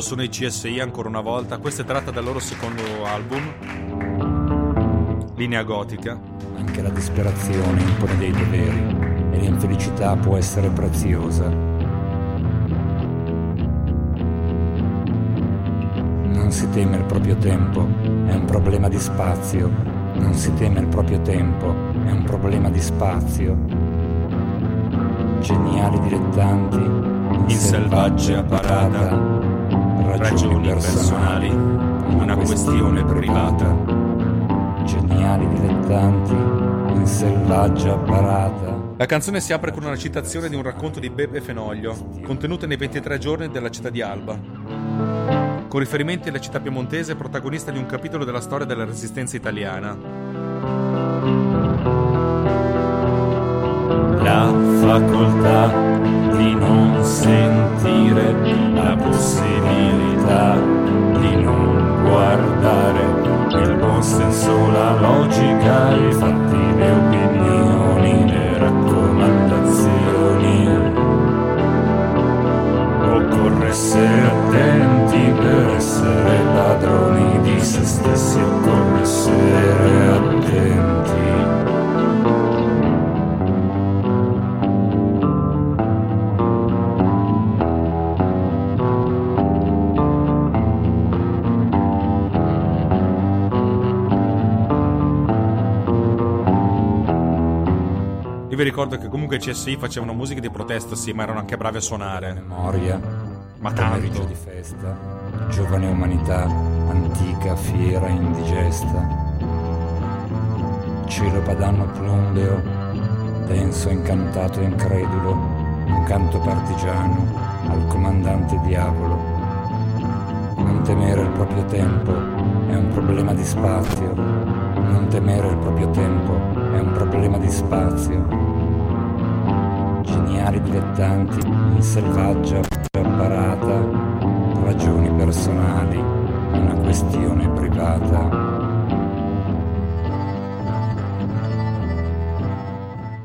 Sono i CSI ancora una volta, questa è tratta dal loro secondo album, Linea Gotica. Anche la disperazione impone dei doveri e l'infelicità può essere preziosa. Non si teme il proprio tempo, è un problema di spazio. Non si teme il proprio tempo, è un problema di spazio. Geniali dilettanti in selvaggia parata. Ragioni personali, una questione privata. Geniali dilettanti in selvaggia parata. La canzone si apre con una citazione di un racconto di Beppe Fenoglio, contenuta nei 23 giorni della città di Alba, con riferimenti alla città piemontese, protagonista di un capitolo della storia della Resistenza italiana. La facoltà di non sentire, la possibilità di non guardare, il buon senso, la logica, i fatti, le opinioni, le raccomandazioni. Occorre essere attenti per essere padroni di se stessi, occorre essere attenti. mi ricordo che comunque CSI facevano musica di protesta, sì, ma erano anche bravi a suonare. Memoria, ma tanto di festa, giovane umanità, antica, fiera, indigesta. Cielo padano plumbeo, denso, incantato e incredulo, un canto partigiano al comandante diavolo. Non temere il proprio tempo è un problema di spazio. Non temere il proprio tempo è un problema di spazio. Geniali dilettanti in selvaggia apparata, ragioni personali, una questione privata.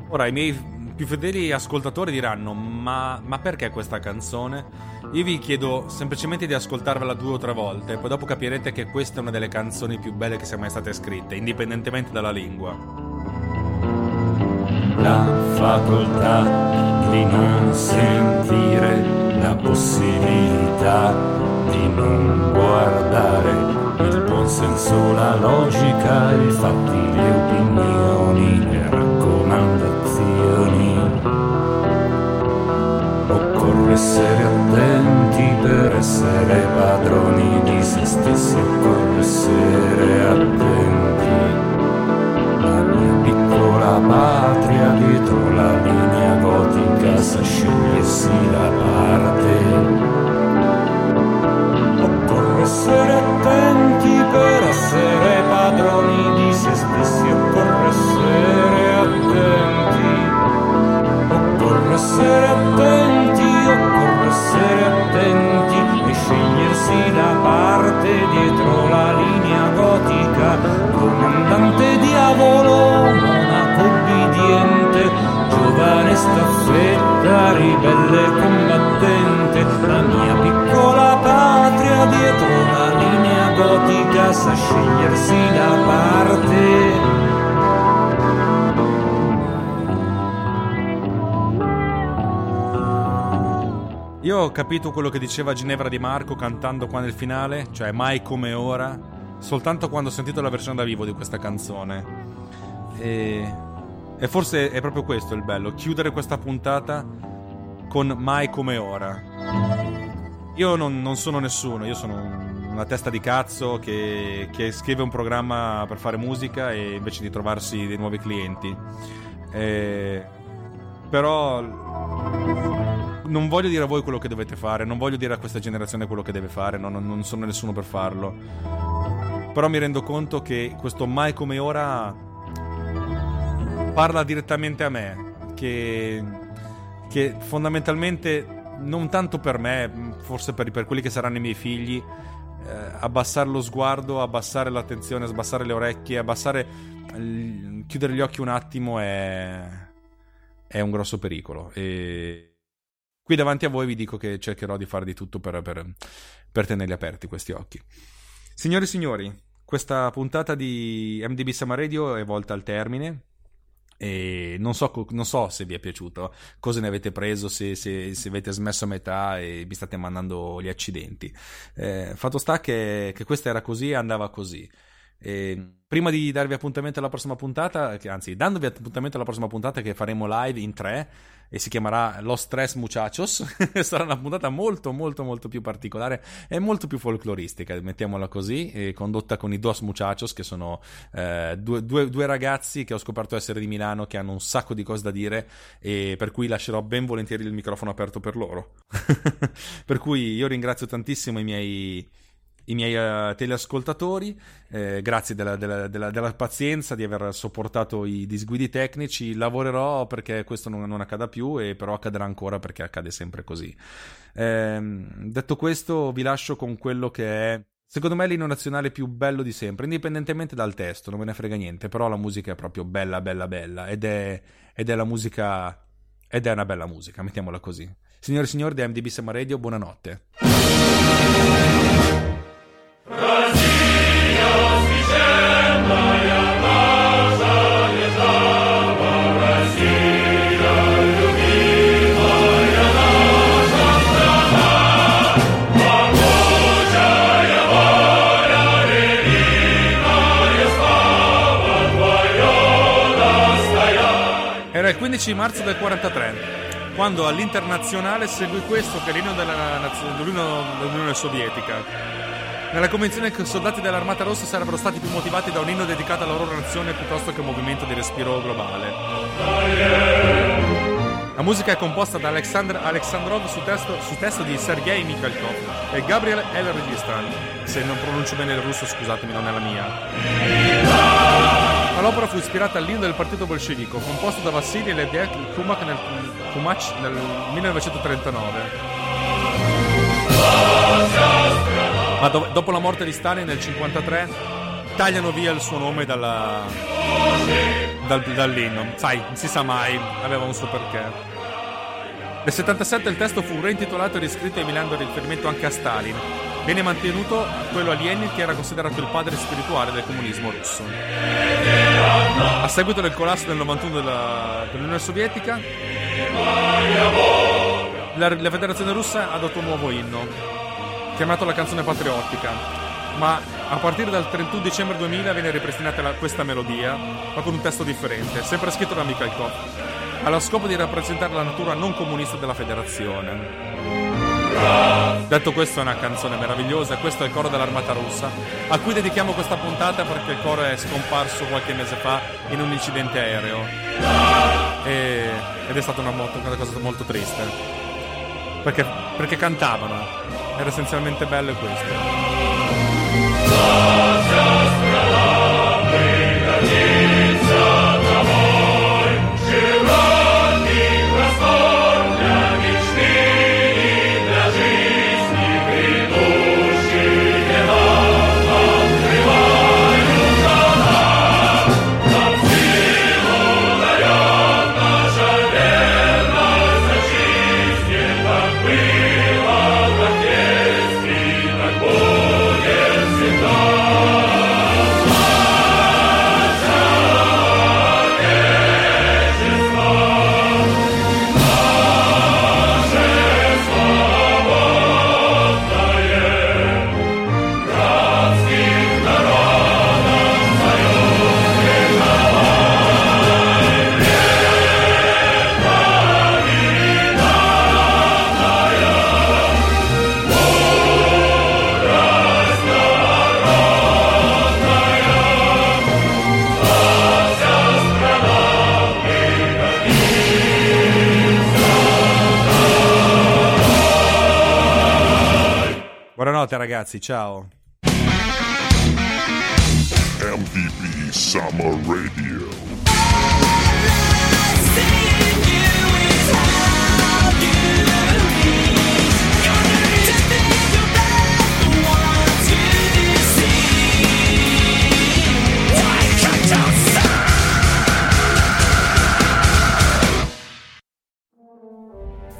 Ora, i miei più fedeli ascoltatori diranno ma perché questa canzone? Io vi chiedo semplicemente di ascoltarvela 2 o 3 volte, poi dopo capirete che questa è una delle canzoni più belle che sia mai state scritte, indipendentemente dalla lingua. La facoltà di non sentire, la possibilità di non guardare, il buon senso, la logica, i fatti, le opinioni, le raccomandazioni. Occorre essere attenti per essere padroni di se stessi, occorre essere attenti. La mia piccola patria dietro la linea gotica sa scegliersi la parte. Occorre essere attenti per essere padroni di se stessi, occorre essere attenti. Occorre essere attenti, occorre essere attenti e scegliersi la parte dietro la linea gotica. Comandante diavolo, monaco ubbidiente, giovane staffetta, ribelle combattente. La mia piccola patria dietro la linea gotica sa scegliersi la parte. Io ho capito quello che diceva Ginevra Di Marco cantando qua nel finale, cioè mai come ora, soltanto quando ho sentito la versione da vivo di questa canzone. E forse è proprio questo il bello, chiudere questa puntata con mai come ora. Io non sono nessuno, io sono una testa di cazzo che scrive un programma per fare musica e invece di trovarsi dei nuovi clienti. Però... non voglio dire a voi quello che dovete fare, non voglio dire a questa generazione quello che deve fare, non sono nessuno per farlo. Però mi rendo conto che questo mai come ora parla direttamente a me, che fondamentalmente non tanto per me, forse per quelli che saranno i miei figli, abbassare lo sguardo, abbassare l'attenzione, sbassare le orecchie, chiudere gli occhi un attimo è un grosso pericolo. E qui davanti a voi vi dico che cercherò di fare di tutto per tenerli aperti questi occhi. Signore e signori, questa puntata di MDB Summer Radio è volta al termine e non so se vi è piaciuto, cosa ne avete preso, se avete smesso a metà e vi state mandando gli accidenti. Fatto sta che questa era così e andava così. Prima di darvi appuntamento alla prossima puntata, anzi dandovi appuntamento alla prossima puntata che faremo live in 3 e si chiamerà Los Tres Muchachos sarà una puntata molto molto molto più particolare e molto più folcloristica, mettiamola così, condotta con i Dos Muchachos, che sono due ragazzi che ho scoperto essere di Milano, che hanno un sacco di cose da dire e per cui lascerò ben volentieri il microfono aperto per loro per cui io ringrazio tantissimo i miei teleascoltatori, grazie della pazienza, di aver sopportato i disguidi tecnici. Lavorerò perché questo non accada più, e però accadrà ancora perché accade sempre così. Detto questo, vi lascio con quello che è, secondo me, l'inno nazionale più bello di sempre, indipendentemente dal testo, non me ne frega niente, però la musica è proprio bella, bella, bella, ed è la musica, ed è una bella musica, mettiamola così. Signore e signori, da MDB Summer Radio, buonanotte. Россия, священная наша держава, Россия, любимая наша страна, могучая воля, великая слава, твое достояние. 13 marzo del 43, quando all'Internazionale seguì questo che è l'inno dell'Unione Sovietica. Nella convinzione che i soldati dell'Armata Rossa sarebbero stati più motivati da un inno dedicato alla loro nazione piuttosto che un movimento di respiro globale. La musica è composta da Alexander Alexandrov su testo di Sergei Mikhalkov e Gabriel L. Registan. Se non pronuncio bene il russo, scusatemi, non è la mia. Ma l'opera fu ispirata all'inno del partito bolscevico, composto da Vassili Lebedev Kumach nel 1939. Ma dopo la morte di Stalin nel 1953 tagliano via il suo nome dall'inno. Sai, non si sa mai, aveva un suo perché. Nel 1977 il testo fu reintitolato e riscritto eliminando il riferimento anche a Stalin. Viene mantenuto quello a Lenin, che era considerato il padre spirituale del comunismo russo. A seguito del collasso del 91 dell'Unione Sovietica, la Federazione Russa adottò un nuovo inno, chiamato la canzone patriottica, ma a partire dal 31 dicembre 2000 viene ripristinata questa melodia, ma con un testo differente, sempre scritto da Mikhalkov, allo scopo di rappresentare la natura non comunista della federazione. Detto questo, è una canzone meravigliosa, questo è il coro dell'Armata Russa, a cui dedichiamo questa puntata perché il coro è scomparso qualche mese fa in un incidente aereo ed è stata una cosa molto triste, perché cantavano. Era essenzialmente bello questo. Buonanotte ragazzi, ciao. MTV Summer Radio.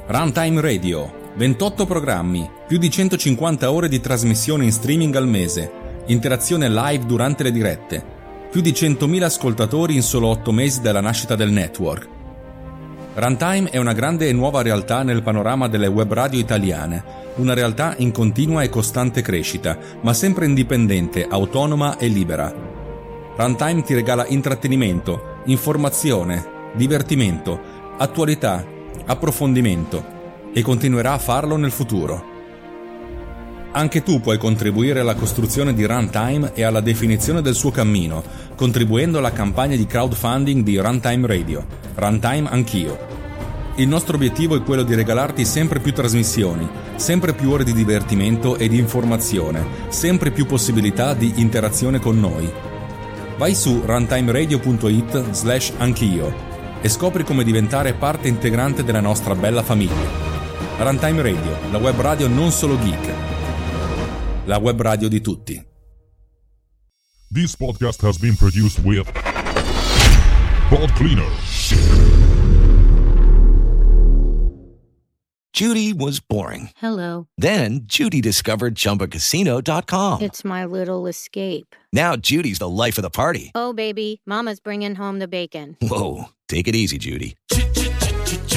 Runtime Radio. 28 programmi, più di 150 ore di trasmissione in streaming al mese, interazione live durante le dirette, più di 100.000 ascoltatori in solo 8 mesi dalla nascita del network. Runtime è una grande e nuova realtà nel panorama delle web radio italiane, una realtà in continua e costante crescita, ma sempre indipendente, autonoma e libera. Runtime ti regala intrattenimento, informazione, divertimento, attualità, approfondimento, e continuerà a farlo nel futuro. Anche tu puoi contribuire alla costruzione di Runtime e alla definizione del suo cammino, contribuendo alla campagna di crowdfunding di Runtime Radio, Runtime Anch'io. Il nostro obiettivo è quello di regalarti sempre più trasmissioni, sempre più ore di divertimento e di informazione, sempre più possibilità di interazione con noi. Vai su runtimeradio.it/anch'io e scopri come diventare parte integrante della nostra bella famiglia. Runtime Radio, la web radio non solo geek, la web radio di tutti. This podcast has been produced with Pod Cleaner. Judy was boring. Hello. Then Judy discovered Chumbacasino.com. It's my little escape. Now Judy's the life of the party. Oh, baby, mama's bringing home the bacon. Whoa, take it easy, Judy.